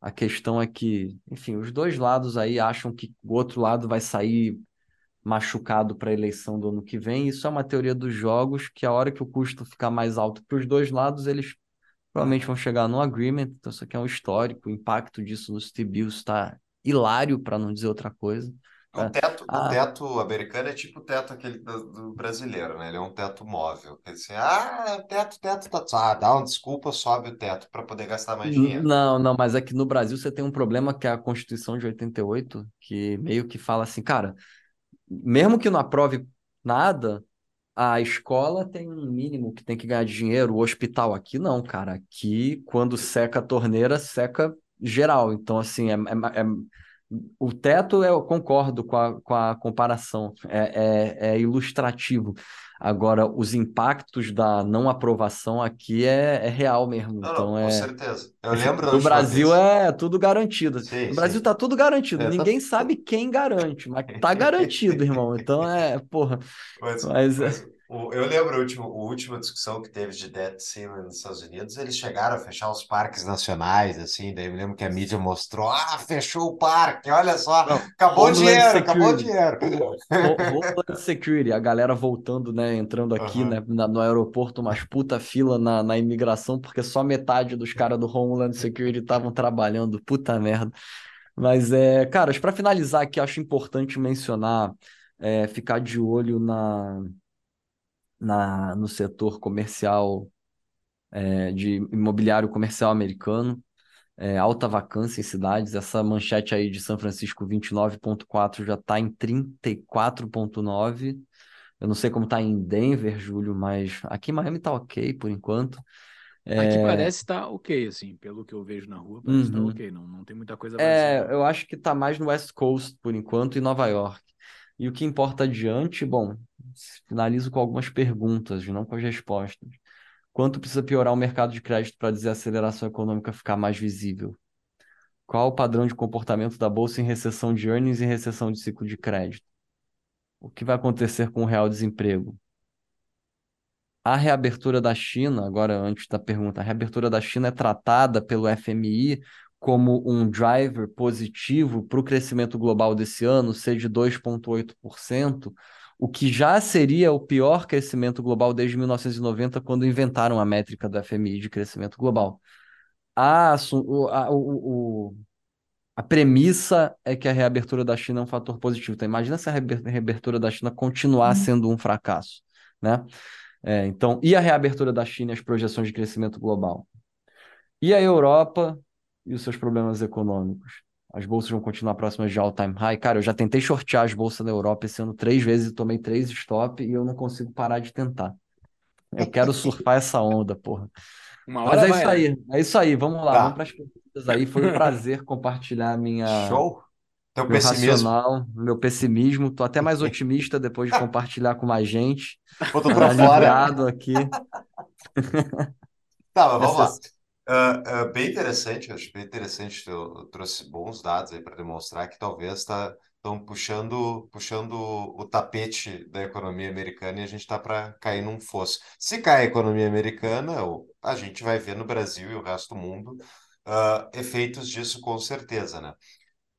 A questão é que, enfim, os dois lados aí acham que o outro lado vai sair machucado para a eleição do ano que vem. Isso é uma teoria dos jogos, que a hora que o custo ficar mais alto para os dois lados, eles provavelmente vão chegar num agreement. Então, isso aqui é um histórico. O impacto disso nos T-bills está hilário, para não dizer outra coisa. O teto, ah, o teto americano é tipo o teto aquele do, do brasileiro, né? Ele é um teto móvel. Quer dizer, ah, teto, teto, teto. Ah, dá uma desculpa, sobe o teto para poder gastar mais dinheiro. Não, não, mas é que no Brasil você tem um problema que é a Constituição de oitenta e oito, que meio que fala assim, cara, mesmo que não aprove nada, a escola tem um mínimo que tem que ganhar de dinheiro, o hospital aqui não, cara. Aqui, quando seca a torneira, seca geral. Então, assim, é... é, é O teto, eu concordo com a, com a comparação, é, é, é ilustrativo. Agora, os impactos da não aprovação aqui é, é real mesmo. Não, então, não, é... com certeza. Eu lembro... No Brasil é tudo garantido. Sim, no Brasil está tudo garantido. É, Ninguém tá... sabe quem garante, mas está garantido, irmão. Então, é... Porra. Mas, mas, mas, é... Eu lembro a última, a última discussão que teve de debt ceiling nos Estados Unidos, eles chegaram a fechar os parques nacionais, assim, daí eu lembro que a mídia mostrou, ah, fechou o parque, olha só, não, acabou o dinheiro, security. acabou o dinheiro. Homeland Security, a galera voltando, né, entrando aqui, uhum. né, na, no aeroporto, umas puta fila na, na imigração, porque só metade dos caras do Homeland Security estavam trabalhando, puta merda. Mas, é, caras, para finalizar aqui, acho importante mencionar, é, ficar de olho na... Na, no setor comercial, é, de imobiliário comercial americano, é, alta vacância em cidades, essa manchete aí de São Francisco vinte e nove vírgula quatro já está em trinta e quatro vírgula nove, eu não sei como está em Denver, Júlio, mas aqui em Miami está ok por enquanto. É... Aqui parece estar ok, assim, pelo que eu vejo na rua, parece estar uhum. tá ok, não, não tem muita coisa... É, parecida. Eu acho que está mais no West Coast por enquanto e Nova York. E o que importa adiante, bom, finalizo com algumas perguntas, não com as respostas. Quanto precisa piorar o mercado de crédito para a desaceleração econômica ficar mais visível? Qual o padrão de comportamento da Bolsa em recessão de earnings e recessão de ciclo de crédito? O que vai acontecer com o real desemprego? A reabertura da China, agora antes da pergunta, a reabertura da China é tratada pelo F M I como um driver positivo para o crescimento global desse ano, ser de dois vírgula oito por cento, o que já seria o pior crescimento global desde mil novecentos e noventa, quando inventaram a métrica do F M I de crescimento global. A, a, o, a premissa é que a reabertura da China é um fator positivo. Então, imagina se a reabertura da China continuar sendo um fracasso, né? É, então, e a reabertura da China e as projeções de crescimento global? E a Europa e os seus problemas econômicos? As bolsas vão continuar próximas de all-time high? Cara, eu já tentei shortear as bolsas da Europa esse ano três vezes, tomei três stop e eu não consigo parar de tentar. Eu quero surfar essa onda, porra. Uma hora Mas é vai isso aí, é isso aí, vamos lá, tá. Vamos para as perguntas aí. Foi um prazer compartilhar a minha... Show! Teu meu pessimismo. Racional, meu pessimismo. Tô até mais otimista depois de compartilhar com mais gente. Eu tô pra fora. aqui. Tá, mas vamos Essa... lá. Uh, uh, bem interessante, acho bem interessante. Eu, eu trouxe bons dados aí para demonstrar que talvez estão tá, puxando, puxando o tapete da economia americana e a gente está para cair num fosso. Se cair a economia americana, a gente vai ver no Brasil e o resto do mundo uh, efeitos disso com certeza, né?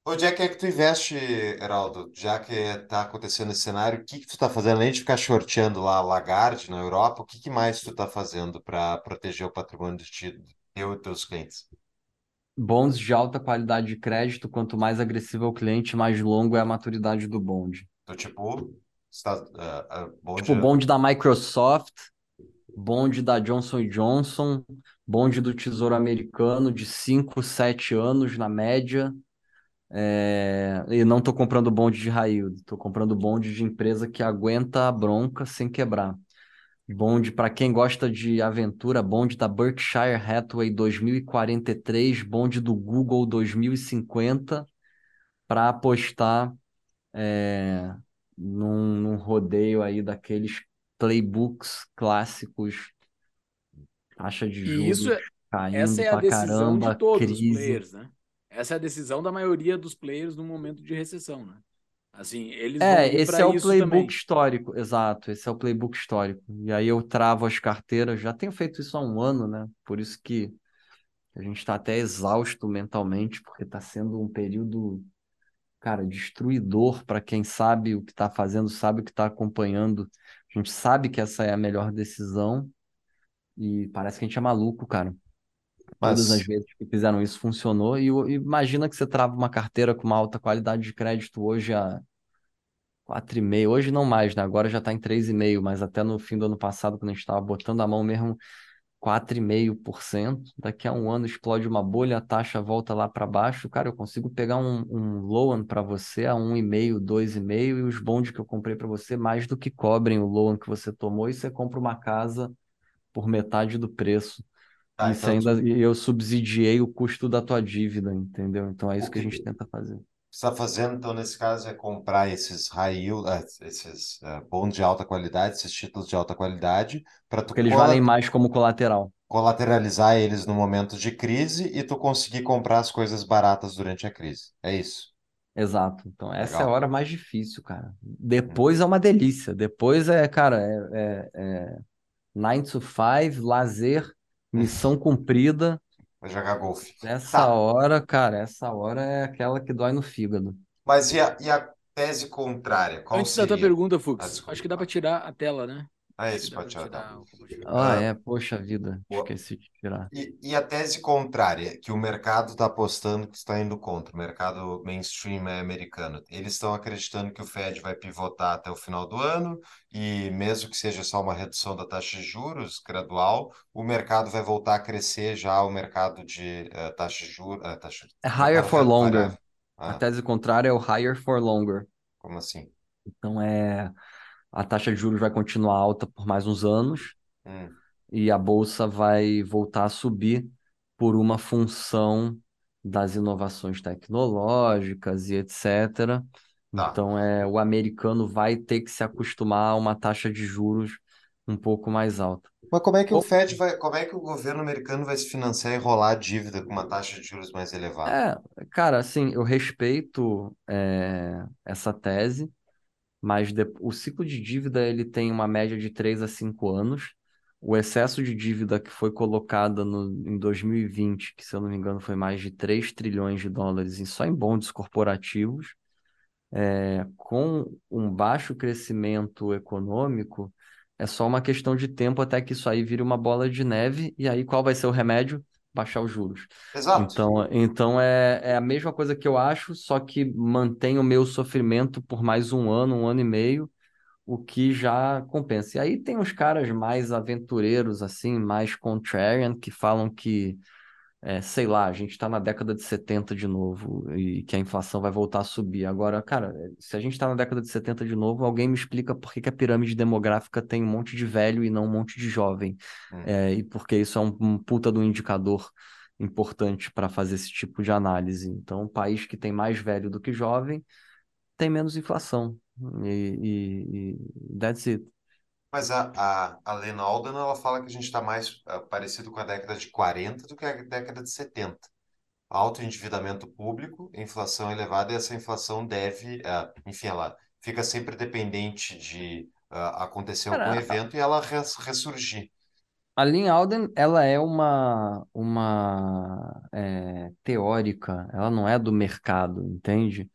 Onde é que é que tu investe, Eraldo? Já que está acontecendo esse cenário, o que, que tu está fazendo? Além de ficar shorteando lá a Lagarde na Europa, o que, que mais tu está fazendo para proteger o patrimônio do título? Eu e teus clientes. Bonds de alta qualidade de crédito, quanto mais agressivo é o cliente, mais longo é a maturidade do bond. Então, tipo, está, uh, uh, bond... tipo bond da Microsoft, bond da Johnson and Johnson, bond do Tesouro Americano de cinco, sete anos na média. É... E não estou comprando bond de high yield, estou comprando bond de empresa que aguenta a bronca sem quebrar. Bond, para quem gosta de aventura, bond da Berkshire Hathaway dois mil e quarenta e três, bond do Google dois mil e cinquenta, para apostar é, num, num rodeio aí daqueles playbooks clássicos, taxa de juros é, caindo essa é a pra decisão caramba, de todos crise. Os players, né? Essa é a decisão da maioria dos players no momento de recessão, né? Assim, eles é, esse é o playbook também. histórico, exato, esse é o playbook histórico, e aí eu travo as carteiras, já tenho feito isso há um ano, né, por isso que a gente está até exausto mentalmente, porque está sendo um período, cara, destruidor para quem sabe o que está fazendo, sabe o que está acompanhando, a gente sabe que essa é a melhor decisão, e parece que a gente é maluco, cara. Mas... Todas as vezes que fizeram isso funcionou. E imagina que você trava uma carteira com uma alta qualidade de crédito hoje a quatro vírgula cinco. Hoje não mais, né? Agora já está em três vírgula cinco, mas até no fim do ano passado, quando a gente estava botando a mão mesmo, quatro vírgula cinco por cento. Daqui a um ano explode uma bolha, a taxa volta lá para baixo. Cara, eu consigo pegar um, um loan para você a um vírgula cinco, dois vírgula cinco e os bonds que eu comprei para você mais do que cobrem o loan que você tomou e você compra uma casa por metade do preço. Ah, isso então... ainda eu subsidiei o custo da tua dívida, entendeu? Então é isso que a gente tenta fazer. que você está fazendo, então, nesse caso, é comprar esses high yield, esses uh, bonds de alta qualidade, esses títulos de alta qualidade, para tu... Porque eles valem mais como colateral. Colateralizar eles no momento de crise e tu conseguir comprar as coisas baratas durante a crise. É isso. Exato. Então, essa Legal. é a hora mais difícil, cara. Depois hum. é uma delícia. Depois é, cara, é... é, é... nine to five, lazer, missão cumprida. Vai jogar golfe. Essa tá. hora, cara, essa hora é aquela que dói no fígado. Mas e a, e a tese contrária? Qual Antes seria? da tua pergunta, Fux, ah, acho que dá para tirar a tela, né? Ah, isso pode tirar. tirar. Ah, é, poxa vida, Boa. esqueci de tirar. E, e a tese contrária, que o mercado está apostando que está indo contra, o mercado mainstream é americano, eles estão acreditando que o Fed vai pivotar até o final do ano e mesmo que seja só uma redução da taxa de juros gradual, o mercado vai voltar a crescer já, o mercado de uh, taxa de juros... Uh, taxa... É higher for longer. Ah. A tese contrária é o higher for longer. Como assim? Então é... A taxa de juros vai continuar alta por mais uns anos hum. e a Bolsa vai voltar a subir por uma função das inovações tecnológicas e etcétera. Tá. Então, é, o americano vai ter que se acostumar a uma taxa de juros um pouco mais alta. Mas como é que o Fed vai, como é que o governo americano vai se financiar e rolar a dívida com uma taxa de juros mais elevada? É, cara, assim, eu respeito é, essa tese. Mas de... o ciclo de dívida ele tem uma média de três a cinco anos. O excesso de dívida que foi colocada no... em dois mil e vinte, que se eu não me engano foi mais de três trilhões de dólares só em bondes corporativos, é... com um baixo crescimento econômico, é só uma questão de tempo até que isso aí vire uma bola de neve, e aí qual vai ser o remédio? Baixar os juros. Exato. Então, então é, é a mesma coisa que eu acho, só que mantém o meu sofrimento por mais um ano, um ano e meio, o que já compensa. E aí tem uns caras mais aventureiros, assim, mais contrarian, que falam que, é, sei lá, a gente está na década de setenta de novo e que a inflação vai voltar a subir. Agora, cara, se a gente está na década de setenta de novo, alguém me explica por que, que a pirâmide demográfica tem um monte de velho e não um monte de jovem. Hum. É, e porque isso é um, um puta de um indicador importante para fazer esse tipo de análise. Então, um país que tem mais velho do que jovem tem menos inflação. E, e, e that's it. Mas a, a, a Lynn Alden, ela fala que a gente está mais uh, parecido com a década de quarenta do que a década de setenta. Alto endividamento público, inflação elevada, e essa inflação deve, uh, enfim, ela fica sempre dependente de uh, acontecer algum evento e ela res, ressurgir. A Lynn Alden, ela é uma, uma é, teórica, ela não é do mercado, entende?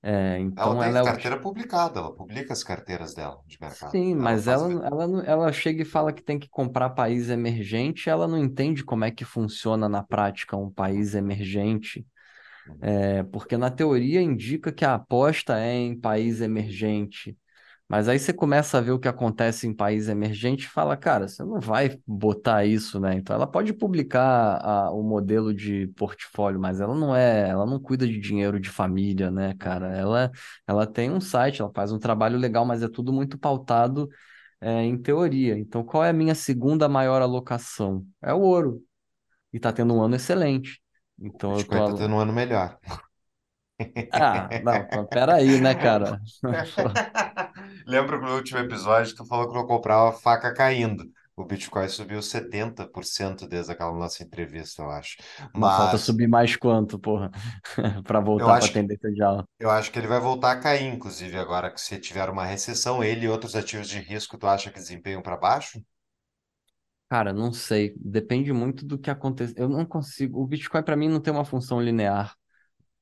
É, então ela tem ela carteira é... publicada, ela publica as carteiras dela de mercado. Sim, ela mas ela, ela, ela chega e fala que tem que comprar país emergente, ela não entende como é que funciona na prática um país emergente, uhum. é, porque na teoria indica que a aposta é em país emergente, mas aí você começa a ver o que acontece em país emergente e fala, cara, você não vai botar isso, né? Então ela pode publicar a, o modelo de portfólio, mas ela não é, ela não cuida de dinheiro de família, né, cara? Ela, ela tem um site, ela faz um trabalho legal, mas é tudo muito pautado é, em teoria. Então qual é a minha segunda maior alocação? É o ouro. E tá tendo um ano excelente. Então, o Bitcoin tá tendo um ano melhor. Ah, não, peraí, né, cara? Lembro que no último episódio tu falou que não comprava faca caindo. O Bitcoin subiu setenta por cento desde aquela nossa entrevista, eu acho. Mas... falta subir mais quanto, porra? Para voltar para a tendência de alta. Eu acho que ele vai voltar a cair, inclusive, agora que se tiver uma recessão, ele e outros ativos de risco, tu acha que desempenham para baixo? Cara, não sei. Depende muito do que acontece. Eu não consigo... O Bitcoin, para mim, não tem uma função linear.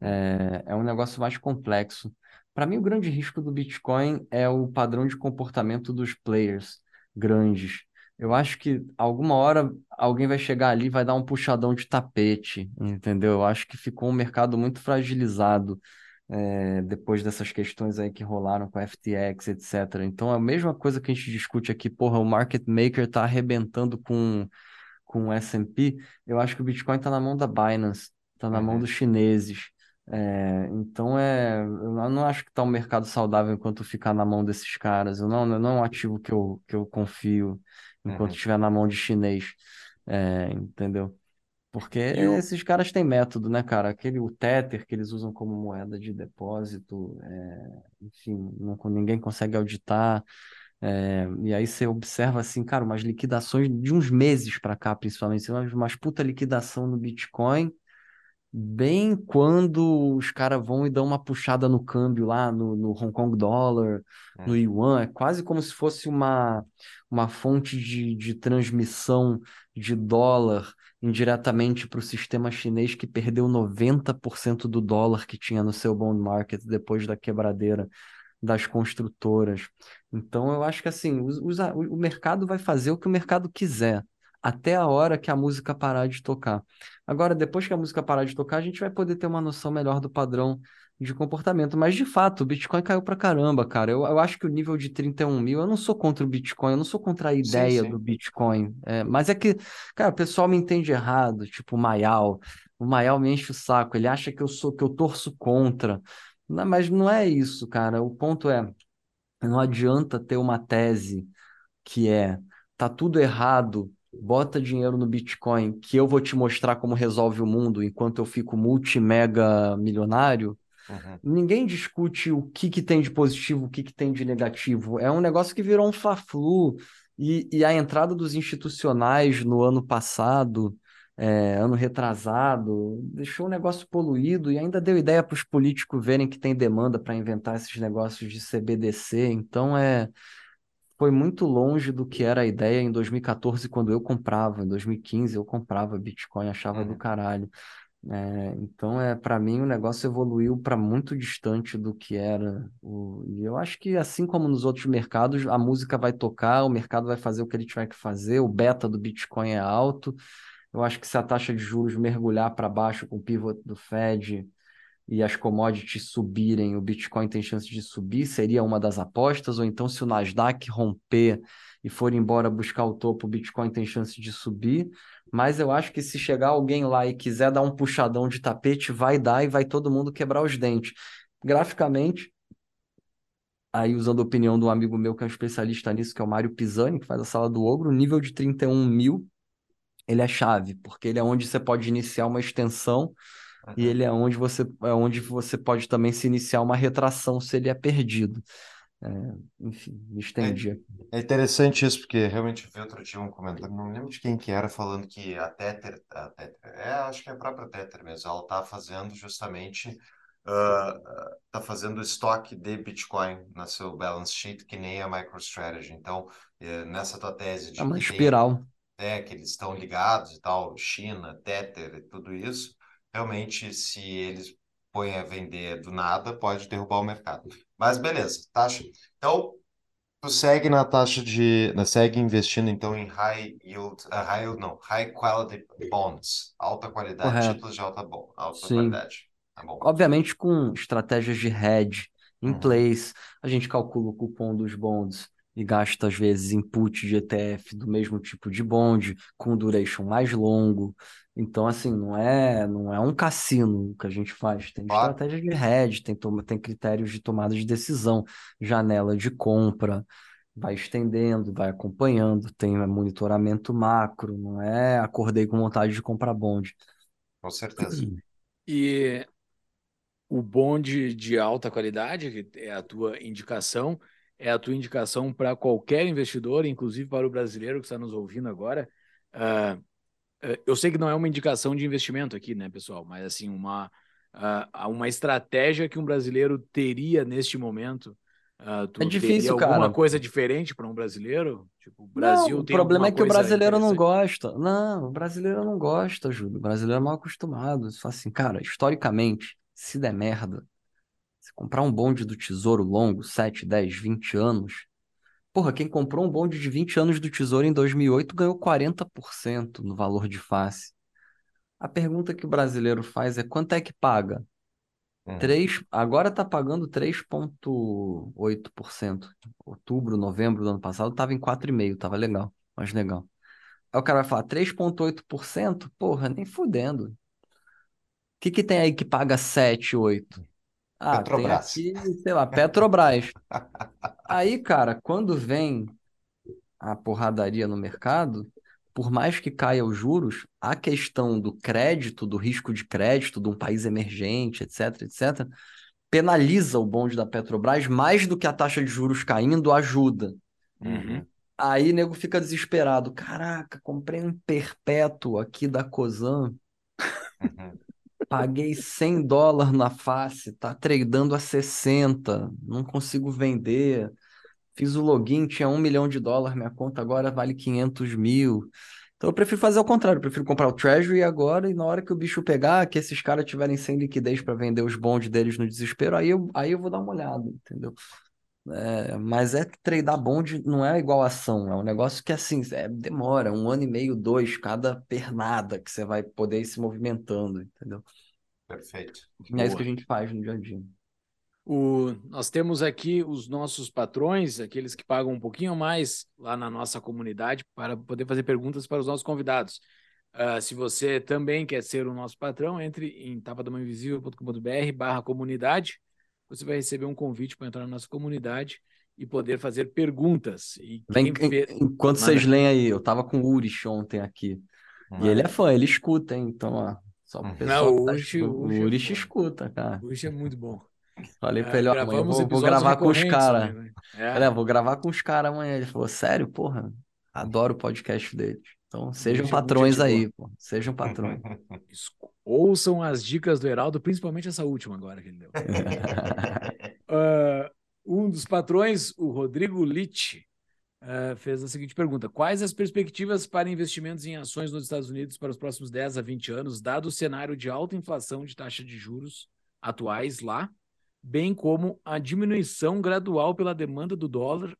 É, é um negócio mais complexo. Para mim, o grande risco do Bitcoin é o padrão de comportamento dos players grandes. Eu acho que alguma hora alguém vai chegar ali e vai dar um puxadão de tapete, entendeu? Eu acho que ficou um mercado muito fragilizado é, depois dessas questões aí que rolaram com a F T X, etcétera. Então, é a mesma coisa que a gente discute aqui, porra, o market maker tá arrebentando com, com o S and P. Eu acho que o Bitcoin tá na mão da Binance, tá na uhum. mão dos chineses. É, então é, eu não acho que está um mercado saudável enquanto ficar na mão desses caras. Eu não, eu não ativo que eu, que eu confio enquanto estiver uhum. na mão de chinês, é, entendeu? Porque eu... esses caras têm método, né, cara? Aquele, o Tether que eles usam como moeda de depósito, é, enfim, não, ninguém consegue auditar. É, e aí você observa, assim, cara, umas liquidações de uns meses para cá, principalmente. Umas puta liquidação no Bitcoin, bem quando os caras vão e dão uma puxada no câmbio lá, no, no Hong Kong Dollar, é. no Yuan. É quase como se fosse uma, uma fonte de, de transmissão de dólar indiretamente para o sistema chinês, que perdeu noventa por cento do dólar que tinha no seu bond market depois da quebradeira das construtoras. Então, eu acho que assim, os, os, o mercado vai fazer o que o mercado quiser, até a hora que a música parar de tocar. Agora, depois que a música parar de tocar, a gente vai poder ter uma noção melhor do padrão de comportamento. Mas, de fato, o Bitcoin caiu pra caramba, cara. Eu, eu acho que o nível de trinta e um mil... Eu não sou contra o Bitcoin, eu não sou contra a ideia sim, sim. do Bitcoin. É, mas é que, cara, o pessoal me entende errado. Tipo, o Mayal. O Mayal me enche o saco. Ele acha que eu, sou, que eu torço contra. Não, mas não é isso, cara. O ponto é, não adianta ter uma tese que é tá tudo errado, bota dinheiro no Bitcoin, que eu vou te mostrar como resolve o mundo enquanto eu fico multi-mega milionário. Uhum. Ninguém discute o que, que tem de positivo, o que, que tem de negativo. É um negócio que virou um fla-flu. E, e a entrada dos institucionais no ano passado, é, ano retrasado, deixou o negócio poluído e ainda deu ideia para os políticos verem que tem demanda para inventar esses negócios de C B D C. Então, é... foi muito longe do que era a ideia em dois mil e quatorze, quando eu comprava. Em dois mil e quinze eu comprava Bitcoin, achava é. do caralho. É, então, é, para mim, o negócio evoluiu para muito distante do que era. O... E eu acho que, assim como nos outros mercados, a música vai tocar, o mercado vai fazer o que ele tiver que fazer, o beta do Bitcoin é alto. Eu acho que se a taxa de juros mergulhar para baixo com o pivot do Fed e as commodities subirem, o Bitcoin tem chance de subir, seria uma das apostas. Ou então, se o Nasdaq romper e for embora buscar o topo, o Bitcoin tem chance de subir. Mas eu acho que se chegar alguém lá e quiser dar um puxadão de tapete, vai dar e vai todo mundo quebrar os dentes. Graficamente, aí usando a opinião de um amigo meu que é um especialista nisso, que é o Mário Pisani, que faz a Sala do Ogro, o nível de trinta e um mil, ele é chave, porque ele é onde você pode iniciar uma extensão. E ele é onde você, é onde você pode também se iniciar uma retração se ele é perdido. É, enfim, me estendi aqui. É, é interessante isso, porque realmente eu vi outro dia um comentário, não lembro de quem que era, falando que a Tether, a Tether é, acho que é a própria Tether mesmo, ela está fazendo justamente, está uh, fazendo estoque de Bitcoin na seu balance sheet, que nem a MicroStrategy. Então, nessa tua tese de... É uma espiral. Tem, é, que eles estão ligados e tal, China, Tether e tudo isso. Realmente, se eles põem a vender do nada, pode derrubar o mercado. Mas beleza, taxa. Então, tu segue na taxa de... Segue investindo, então, em high yield... Uh, high yield, não. High quality bonds. Alta qualidade, correto. Títulos de alta, bom, alta qualidade. Tá bom. Obviamente, com estratégias de hedge in uhum. place, a gente calcula o cupom dos bonds e gasta, às vezes, input de E T F do mesmo tipo de bond, com duration mais longo. Então, assim, não é, não é um cassino que a gente faz. Tem claro. Estratégia de hedge, tem, toma, tem critérios de tomada de decisão, janela de compra, vai estendendo, vai acompanhando, tem monitoramento macro, não é acordei com vontade de comprar bond. Com certeza. E o bond de alta qualidade, que é a tua indicação, é a tua indicação para qualquer investidor, inclusive para o brasileiro que está nos ouvindo agora, uh, eu sei que não é uma indicação de investimento aqui, né, pessoal? Mas, assim, uma, uh, uma estratégia que um brasileiro teria neste momento. Uh, tu é difícil, alguma cara. Alguma coisa diferente para um brasileiro? Tipo, o Brasil não, tem o problema é que o brasileiro não gosta. Não, o brasileiro não gosta, Júlio. O brasileiro é mal acostumado. Só assim, cara, historicamente, se der merda, se comprar um bonde do Tesouro longo, sete, dez, vinte anos... Porra, quem comprou um bonde de vinte anos do Tesouro em dois mil e oito ganhou quarenta por cento no valor de face. A pergunta que o brasileiro faz é quanto é que paga? Hum. três, agora está pagando três vírgula oito por cento. Outubro, novembro do ano passado estava em quatro vírgula cinco por cento, estava legal, mas legal. Aí o cara vai falar três vírgula oito por cento? Porra, nem fudendo. O que, que tem aí que paga sete, oito por cento? Ah, Petrobras. Tem aqui, sei lá, Petrobras. Aí, cara, quando vem a porradaria no mercado, por mais que caia os juros, a questão do crédito, do risco de crédito de um país emergente, etc, etcétera, penaliza o bonde da Petrobras mais do que a taxa de juros caindo ajuda. Uhum. Aí o nego fica desesperado. Caraca, comprei um perpétuo aqui da Cosan. Uhum. Paguei cem dólares na face, tá tradando a sessenta, não consigo vender. Fiz o login, tinha um milhão de dólares, minha conta agora vale quinhentos mil. Então eu prefiro fazer o contrário, eu prefiro comprar o Treasury agora e na hora que o bicho pegar, que esses caras tiverem sem liquidez para vender os bondes deles no desespero, aí eu, aí eu vou dar uma olhada, entendeu? É, mas é tradar bonde não é igual ação, é um negócio que assim, é, demora um ano e meio, dois, cada pernada que você vai poder ir se movimentando, entendeu? Perfeito. E boa. É isso que a gente faz no dia a dia. O, nós temos aqui os nossos patrões, aqueles que pagam um pouquinho mais lá na nossa comunidade para poder fazer perguntas para os nossos convidados. Uh, se você também quer ser o nosso patrão, entre em tapadamãoinvisível.com.br barra comunidade. Você vai receber um convite para entrar na nossa comunidade e poder fazer perguntas. E quem... Enquanto vocês leem aí, eu estava com o Urich ontem aqui. Hum. E ele é fã, ele escuta, hein? Então, ó, só para o pessoal. Não, o Urich, tá... o Urich escuta, cara. O Urich é muito bom. Falei pra ele, ó, eu vou, vou gravar com os caras. Né? É. Vou gravar com os caras amanhã. Ele falou, sério, porra, adoro o podcast deles. Então, sejam muito patrões muito aí, pô. Sejam patrões. Ouçam as dicas do Eraldo, principalmente essa última agora que ele deu. uh, um dos patrões, o Rodrigo Litt, uh, fez a seguinte pergunta. Quais as perspectivas para investimentos em ações nos Estados Unidos para os próximos dez a vinte anos, dado o cenário de alta inflação de taxa de juros atuais lá, bem como a diminuição gradual pela demanda do dólar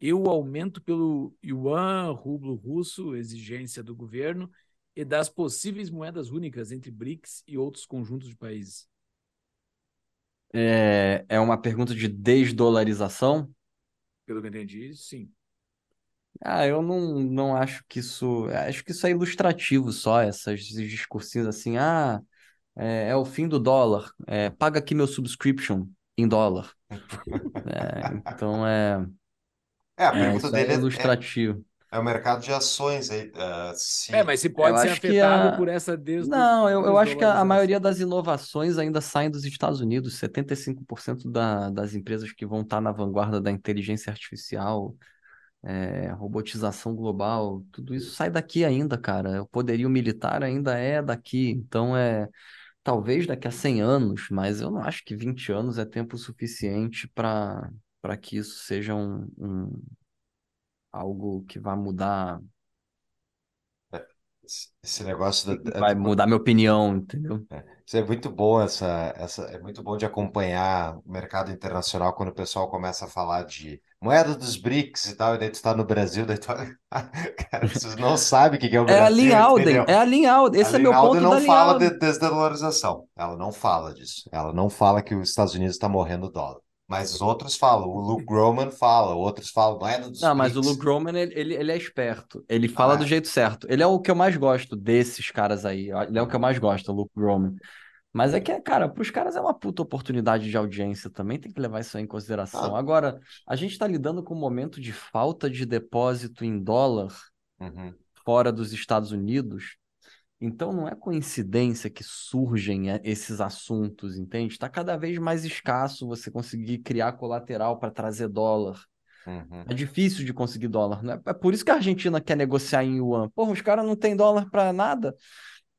e o aumento pelo yuan, rublo russo, exigência do governo e das possíveis moedas únicas entre BRICS e outros conjuntos de países? É, é uma pergunta de desdolarização? Pelo que eu entendi, sim. Ah, eu não, não acho que isso... Acho que isso é ilustrativo só, esses discursinhos assim, ah... É, é o fim do dólar, é, paga aqui meu subscription em dólar. É, então é... É, a pergunta é, dele é ilustrativo. É, é o mercado de ações. Aí, uh, se... É, mas se pode eu ser afetado a... por essa... Des... Não, eu, eu acho que a, a maioria das inovações ainda saem dos Estados Unidos. setenta e cinco por cento da, das empresas que vão estar na vanguarda da inteligência artificial, é, robotização global, tudo isso sai daqui ainda, cara. O poderio militar ainda é daqui. Então é... Talvez daqui a cem anos, mas eu não acho que vinte anos é tempo suficiente para para que isso seja um, um algo que vai mudar. Esse negócio da... vai mudar minha opinião, entendeu? É, isso é muito bom, essa, essa é muito bom de acompanhar o mercado internacional quando o pessoal começa a falar de moeda dos BRICS e tal, e daí tu tá no Brasil, daí tu... Cara, vocês não sabem o que é o Brasil. É a Lynn Alden, é a Lynn Alden, esse a é Lynn meu Alden ponto da Lynn Alden. Ela não fala de desdolarização, ela não fala disso, ela não fala que os Estados Unidos tá morrendo o dólar. Mas os outros falam, o Luke Groman fala, outros falam, moeda dos... Não, BRICS. Mas o Luke Groman, ele, ele, ele é esperto, ele fala ah, do jeito certo. Ele é o que eu mais gosto desses caras aí, ele é o que eu mais gosto, o Luke Groman. Mas é que, cara, para os caras é uma puta oportunidade de audiência também, tem que levar isso aí em consideração. Ah. Agora, a gente está lidando com um momento de falta de depósito em dólar, uhum, fora dos Estados Unidos, então não é coincidência que surgem esses assuntos, entende? Está cada vez mais escasso você conseguir criar colateral para trazer dólar. Uhum. É difícil de conseguir dólar, né? É por isso que a Argentina quer negociar em yuan. Porra, os caras não têm dólar para nada.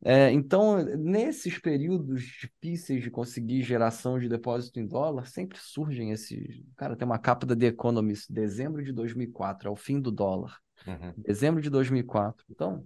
É, então, nesses períodos difíceis de conseguir geração de depósito em dólar, sempre surgem esses... Cara, tem uma capa da The Economist, dezembro de dois mil e quatro, é o fim do dólar. Uhum. Dezembro de dois mil e quatro, então...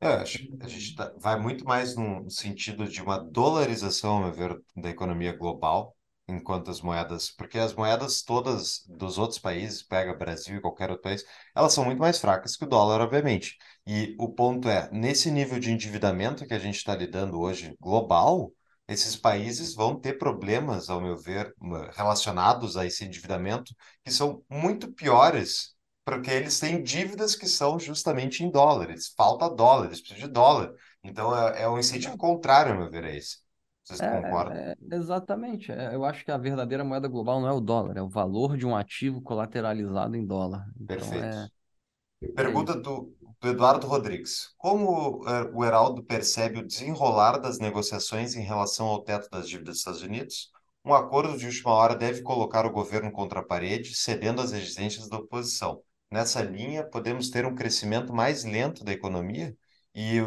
É, acho que a gente tá... vai muito mais no sentido de uma dolarização, ao meu ver, da economia global, enquanto as moedas... Porque as moedas todas dos outros países, pega Brasil e qualquer outro país, elas são muito mais fracas que o dólar, obviamente. E o ponto é, nesse nível de endividamento que a gente está lidando hoje, global, esses países vão ter problemas, ao meu ver, relacionados a esse endividamento, que são muito piores, porque eles têm dívidas que são justamente em dólares. Falta dólar, eles precisam de dólar. Então, é, é um incentivo contrário, ao meu ver, a esse. Vocês é, concordam? É, exatamente. Eu acho que a verdadeira moeda global não é o dólar, é o valor de um ativo colateralizado em dólar. Então, perfeito. É... Pergunta do do Eduardo Rodrigues. Como o Eraldo percebe o desenrolar das negociações em relação ao teto das dívidas dos Estados Unidos? Um acordo de última hora deve colocar o governo contra a parede, cedendo às exigências da oposição. Nessa linha, podemos ter um crescimento mais lento da economia? E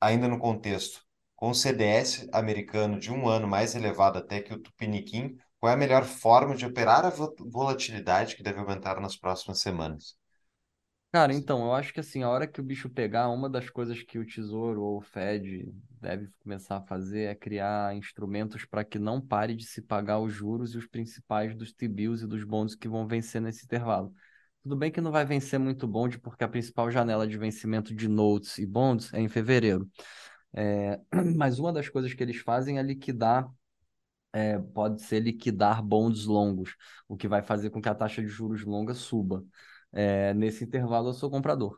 ainda no contexto, com o C D S americano de um ano mais elevado até que o Tupiniquim, qual é a melhor forma de operar a volatilidade que deve aumentar nas próximas semanas? Cara, então, eu acho que assim, a hora que o bicho pegar, uma das coisas que o Tesouro ou o Fed deve começar a fazer é criar instrumentos para que não pare de se pagar os juros e os principais dos T-bills e dos bonds que vão vencer nesse intervalo. Tudo bem que não vai vencer muito bond, porque a principal janela de vencimento de notes e bonds é em fevereiro. É... Mas uma das coisas que eles fazem é liquidar, é... pode ser liquidar bonds longos, o que vai fazer com que a taxa de juros longa suba. É, nesse intervalo eu sou comprador,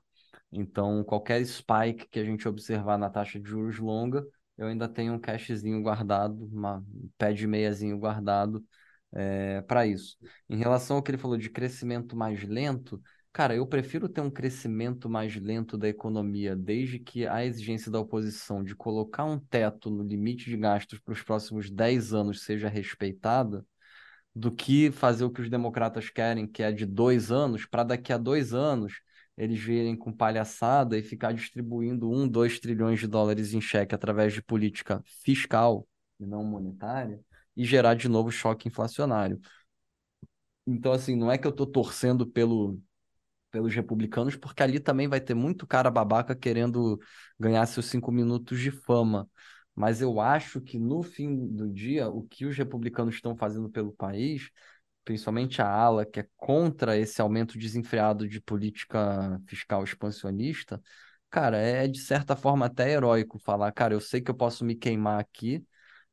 então qualquer spike que a gente observar na taxa de juros longa, eu ainda tenho um cashzinho guardado, uma pé de meiazinho guardado é, para isso. Em relação ao que ele falou de crescimento mais lento, cara, eu prefiro ter um crescimento mais lento da economia, desde que a exigência da oposição de colocar um teto no limite de gastos para os próximos dez anos seja respeitada, do que fazer o que os democratas querem, que é de dois anos, para daqui a dois anos eles virem com palhaçada e ficar distribuindo um, dois trilhões de dólares em cheque através de política fiscal e não monetária e gerar de novo choque inflacionário. Então, assim, não é que eu estou torcendo pelo, pelos republicanos, porque ali também vai ter muito cara babaca querendo ganhar seus cinco minutos de fama. Mas eu acho que, no fim do dia, o que os republicanos estão fazendo pelo país, principalmente a ala que é contra esse aumento desenfreado de política fiscal expansionista, cara, é de certa forma até heróico falar, cara, eu sei que eu posso me queimar aqui,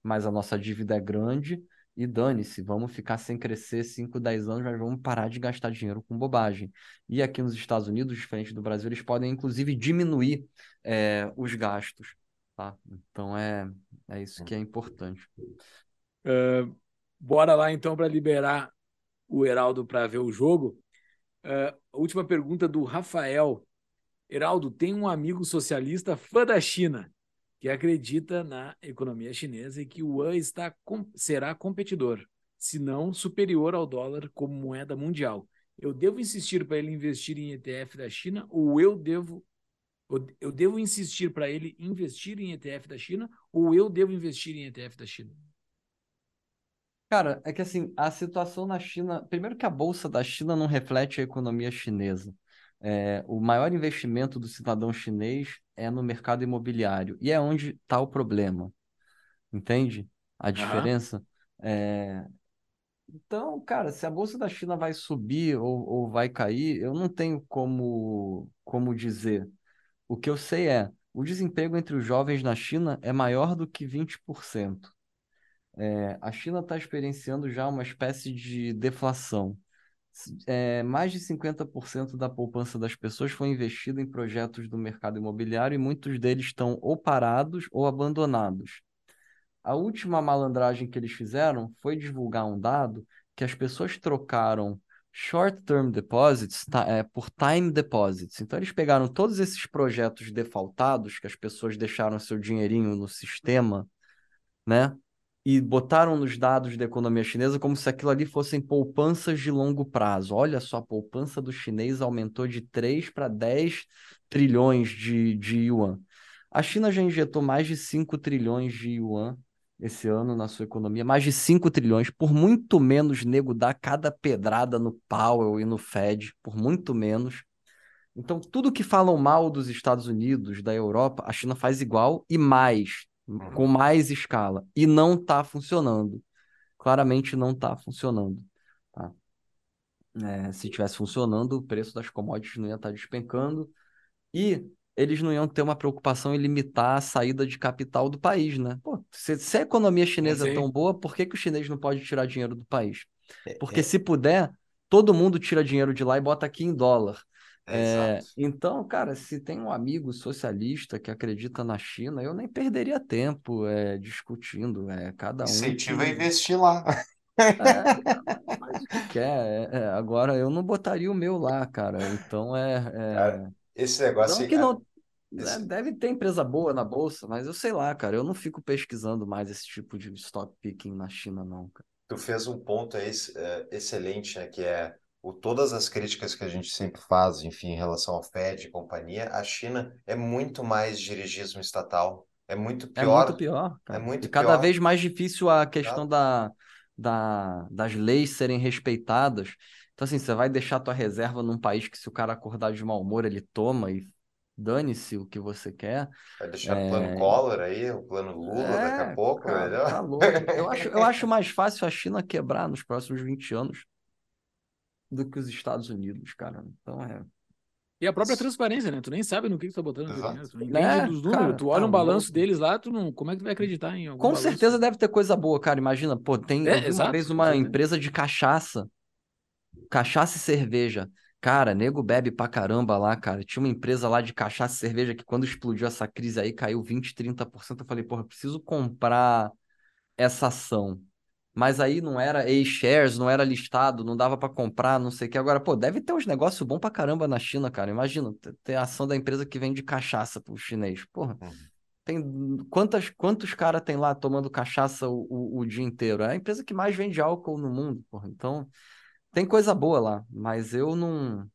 mas a nossa dívida é grande e dane-se, vamos ficar sem crescer cinco, dez anos, mas vamos parar de gastar dinheiro com bobagem. E aqui nos Estados Unidos, diferente do Brasil, eles podem inclusive diminuir é, os gastos. Tá, então é, é isso que é importante. Uh, bora lá, então, para liberar o Eraldo para ver o jogo. Uh, última pergunta do Rafael. Eraldo, tem um amigo socialista fã da China que acredita na economia chinesa e que o yuan está, será competidor, se não superior ao dólar como moeda mundial. Eu devo insistir para ele investir em E T F da China ou eu devo Eu devo insistir para ele investir em E T F da China ou eu devo investir em E T F da China? Cara, é que assim, a situação na China... Primeiro que a Bolsa da China não reflete a economia chinesa. É, o maior investimento do cidadão chinês é no mercado imobiliário. E é onde está o problema. Entende? A diferença é... Então, cara, se a Bolsa da China vai subir ou, ou vai cair, eu não tenho como, como dizer... O que eu sei é, o desemprego entre os jovens na China é maior do que vinte por cento. É, a China está experienciando já uma espécie de deflação. É, mais de cinquenta por cento da poupança das pessoas foi investida em projetos do mercado imobiliário e muitos deles estão ou parados ou abandonados. A última malandragem que eles fizeram foi divulgar um dado que as pessoas trocaram short-term deposits tá, é, por time deposits. Então, eles pegaram todos esses projetos defaultados que as pessoas deixaram seu dinheirinho no sistema, né? E botaram nos dados da economia chinesa como se aquilo ali fossem poupanças de longo prazo. Olha só, a poupança do chinês aumentou de três para dez trilhões de, de yuan. A China já injetou mais de cinco trilhões de yuan esse ano na sua economia, mais de cinco trilhões, por muito menos nego dá cada pedrada no Powell e no Fed, por muito menos. Então, tudo que falam mal dos Estados Unidos, da Europa, a China faz igual e mais, com mais escala. E não está funcionando. Claramente não está funcionando. Tá? É, se estivesse funcionando, o preço das commodities não ia estar despencando. E... eles não iam ter uma preocupação em limitar a saída de capital do país, né? Pô, se, se a economia chinesa é tão boa, por que, que o chinês não pode tirar dinheiro do país? Porque é, é. se puder, todo mundo tira dinheiro de lá e bota aqui em dólar. É, é, então, cara, se tem um amigo socialista que acredita na China, eu nem perderia tempo é, discutindo. É, cada um Incentiva que... a investir lá. É, mas o que quer. É, é, agora, eu não botaria o meu lá, cara. Então, é... é... é. Esse negócio... Não que não... Esse... Deve ter empresa boa na bolsa, mas eu sei lá, cara, eu não fico pesquisando mais esse tipo de stock picking na China, não, cara. Tu fez um ponto aí, é, excelente, né, que é o, todas as críticas que a gente sempre faz, enfim, em relação ao Fed e companhia, a China é muito mais dirigismo estatal, é muito pior. É muito pior, cara. É muito e cada pior. Vez mais difícil a questão da, da, das leis serem respeitadas. Então, assim, você vai deixar tua reserva num país que se o cara acordar de mau humor, ele toma e... dane-se o que você quer. Vai deixar é... o plano Collor aí, o plano Lula é, daqui a pouco, cara, melhor. Tá louco. Eu acho, eu acho mais fácil a China quebrar nos próximos vinte anos do que os Estados Unidos, cara. Então é... E a própria transparência, né? Tu nem sabe no que, que tu tá botando. Exato. Tu entende é, dos números, cara, tu olha tá um balanço louco. Deles lá, tu não... como é que tu vai acreditar em algum Com balanço? Certeza deve ter coisa boa, cara. Imagina, pô, tem é, uma vez uma exato. empresa de cachaça, cachaça e cerveja. Cara, nego bebe pra caramba lá, cara. Tinha uma empresa lá de cachaça e cerveja que quando explodiu essa crise aí, caiu vinte, trinta por cento. Eu falei, porra, preciso comprar essa ação. Mas aí não era A-Shares, não era listado, não dava pra comprar, não sei o que. Agora, pô, deve ter uns negócios bons pra caramba na China, cara. Imagina, ter a ação da empresa que vende cachaça pro chinês. Porra, tem quantas, quantos caras tem lá tomando cachaça o, o, o dia inteiro? É a empresa que mais vende álcool no mundo, porra. Então... tem coisa boa lá, mas eu não,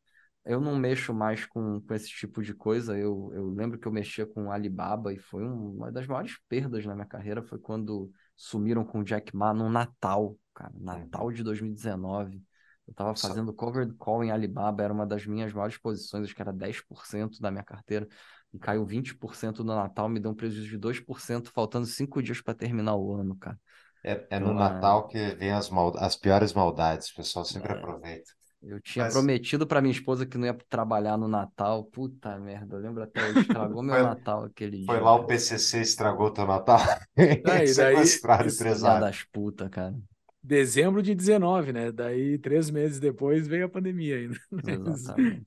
eu não mexo mais com, com esse tipo de coisa. Eu, eu lembro que eu mexia com Alibaba e foi um, uma das maiores perdas na minha carreira. Foi quando sumiram com o Jack Ma no Natal, cara. Natal de dois mil e dezenove. Eu tava fazendo covered call em Alibaba, era uma das minhas maiores posições, acho que era dez por cento da minha carteira. E caiu vinte por cento no Natal, me deu um prejuízo de dois por cento, faltando cinco dias para terminar o ano, cara. É, é no ah, Natal que vem as, mal, as piores maldades, o pessoal sempre é, aproveita. Eu tinha Mas... prometido pra minha esposa que não ia trabalhar no Natal, puta merda, eu lembro até hoje, estragou meu foi, Natal aquele foi dia. Foi lá o P C C estragou teu Natal, daí, sequestrado empresário. Das putas, cara. Dezembro de dezenove, né? Daí três meses depois veio a pandemia ainda. Exatamente.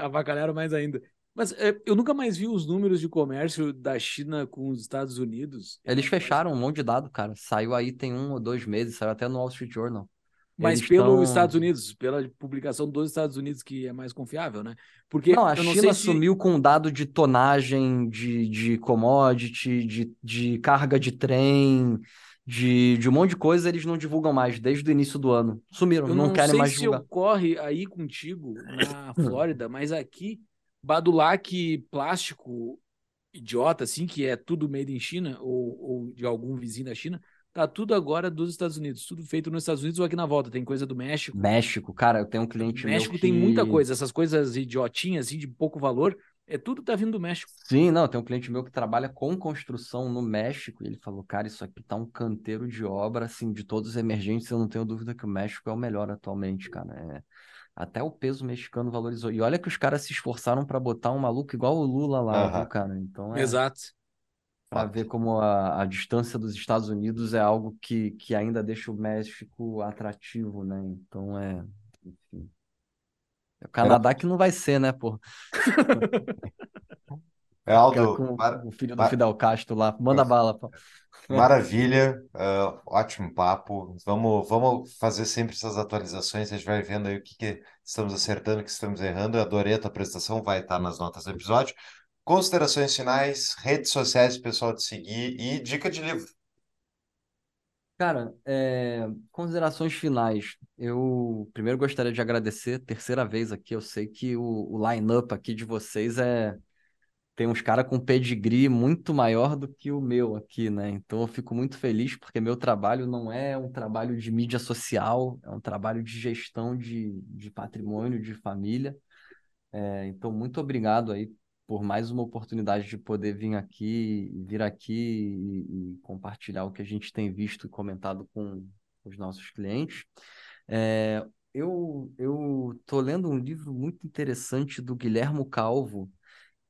Avacalharam mais ainda. Mas eu nunca mais vi os números de comércio da China com os Estados Unidos. Eles fecharam um monte de dado, cara. Saiu aí tem um ou dois meses, saiu até no Wall Street Journal. Mas pelos Estados Unidos, pela publicação dos Estados Unidos, que é mais confiável, né? Porque não, a China sumiu com um dado de tonagem, de, de commodity, de, de carga de trem, de, de um monte de coisa, eles não divulgam mais desde o início do ano. Sumiram, não querem mais divulgar. Eu não sei se ocorre aí contigo, na Flórida, mas aqui... Badulac plástico idiota, assim, que é tudo made in China ou, ou de algum vizinho da China, tá tudo agora dos Estados Unidos, tudo feito nos Estados Unidos ou aqui na volta, tem coisa do México. México, cara, eu tenho um cliente meu México que... tem muita coisa, essas coisas idiotinhas, assim, de pouco valor, é tudo tá vindo do México. Sim, não, tem um cliente meu que trabalha com construção no México e ele falou, cara, isso aqui tá um canteiro de obra, assim, de todos os emergentes, eu não tenho dúvida que o México é o melhor atualmente, cara, é... Até o peso mexicano valorizou. E olha que os caras se esforçaram para botar um maluco igual o Lula lá, uhum. viu, cara? Então é... Exato. Para ver como a, a distância dos Estados Unidos é algo que, que ainda deixa o México atrativo, né? Então é... Enfim. É o Canadá é... que não vai ser, né, pô? Eraldo, com Mar... o filho do Mar... Fidel Castro lá. Manda Mar... bala, pô. Maravilha, uh, ótimo papo. Vamos, vamos fazer sempre essas atualizações, a gente vai vendo aí o que, que estamos acertando, o que estamos errando. Eu adorei a tua apresentação, vai estar nas notas do episódio. Considerações finais, redes sociais, pessoal de seguir e dica de livro. Cara, é... considerações finais. Eu primeiro gostaria de agradecer, terceira vez aqui, eu sei que o, o line-up aqui de vocês é... Tem uns caras com pedigree muito maior do que o meu aqui, né? Então eu fico muito feliz porque meu trabalho não é um trabalho de mídia social, é um trabalho de gestão de, de patrimônio, de família. É, então muito obrigado aí por mais uma oportunidade de poder vir aqui, vir aqui e, e compartilhar o que a gente tem visto e comentado com os nossos clientes. É, eu, eu tô lendo um livro muito interessante do Guilhermo Calvo,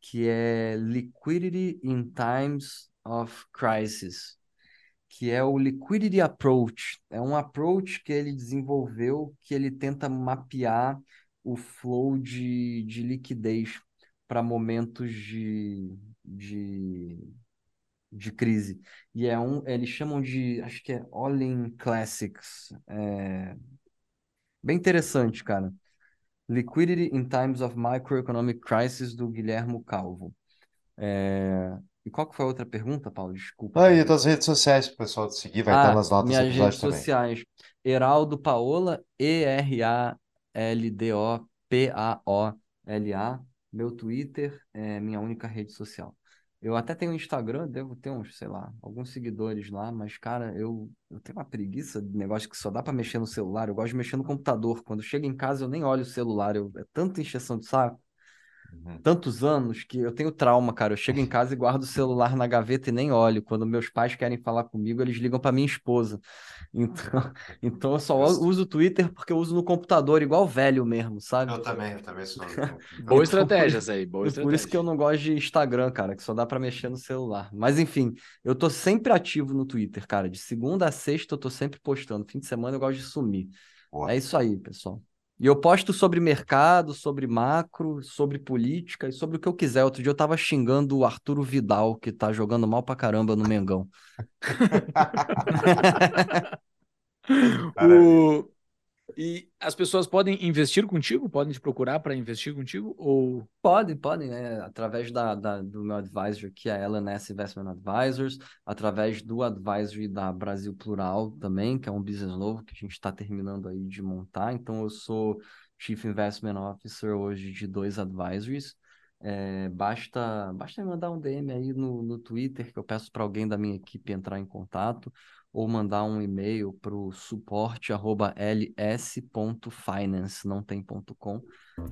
que é Liquidity in Times of Crisis, que é o Liquidity Approach. É um approach que ele desenvolveu que ele tenta mapear o flow de, de liquidez para momentos de, de, de crise. E é um, eles chamam de, acho que é All-in Classics. É... Bem interessante, cara. Liquidity in Times of Microeconomic Crisis, do Guilhermo Calvo. É... E qual que foi a outra pergunta, Paulo? Desculpa. Ah, e das redes sociais, para o pessoal te seguir, vai ah, estar nas notas do episódio também. Minhas redes sociais, Eraldo Paola, E R A L D O P A O L A. Meu Twitter é minha única rede social. Eu até tenho Instagram, devo ter uns, sei lá, alguns seguidores lá, mas, cara, eu, eu tenho uma preguiça de negócio que só dá pra mexer no celular. Eu gosto de mexer no computador. Quando eu chego em casa, eu nem olho o celular. Eu, é tanta encheção de saco, uhum. tantos anos, que eu tenho trauma, cara. Eu chego em casa e guardo o celular na gaveta e nem olho. Quando meus pais querem falar comigo, eles ligam pra minha esposa. Então, então eu só uso o Twitter porque eu uso no computador, igual velho mesmo, sabe? Eu também, eu também sou. Boa estratégia essa aí, boa estratégia. Por isso que eu não gosto de Instagram, cara, que só dá pra mexer no celular. Mas enfim, eu tô sempre ativo no Twitter, cara. De segunda a sexta eu tô sempre postando. Fim de semana eu gosto de sumir. Boa. É isso aí, pessoal. E eu posto sobre mercado, sobre macro, sobre política e sobre o que eu quiser. Outro dia eu tava xingando o Arturo Vidal, que tá jogando mal pra caramba no Mengão. o... E as pessoas podem investir contigo? Podem te procurar para investir contigo? Ou... Podem, podem, né? Através da, da, do meu advisor, que é a L and S investment Advisors, através do advisory da Brasil Plural também, que é um business novo que a gente está terminando aí de montar. Então, eu sou Chief Investment Officer hoje de dois advisories. É, basta, basta mandar um D M aí no, no Twitter, que eu peço para alguém da minha equipe entrar em contato, ou mandar um e-mail para o suporte arroba ls.finance, não tem ponto com.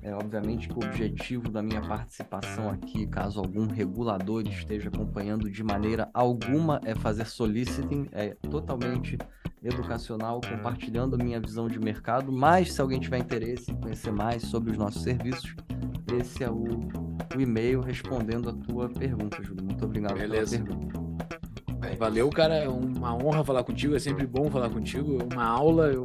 É, obviamente que o objetivo da minha participação aqui, caso algum regulador esteja acompanhando de maneira alguma, é fazer soliciting, é totalmente educacional, compartilhando a minha visão de mercado, mas se alguém tiver interesse em conhecer mais sobre os nossos serviços, esse é o, o e-mail respondendo a tua pergunta, Júlio. Muito obrigado. Beleza. Pela pergunta. Valeu, cara, é uma honra falar contigo, é sempre bom falar contigo, é uma aula, eu,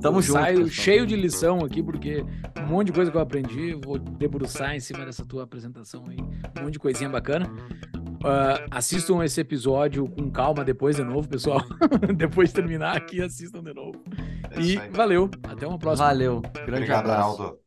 Tamo eu junto, saio pessoal. Cheio de lição aqui, porque um monte de coisa que eu aprendi, vou debruçar em cima dessa tua apresentação aí, um monte de coisinha bacana. Uh, assistam esse episódio com calma depois de novo, pessoal, depois de terminar aqui, assistam de novo. É e aí, valeu, até uma próxima. Valeu, grande Obrigado, abraço. Arnaldo.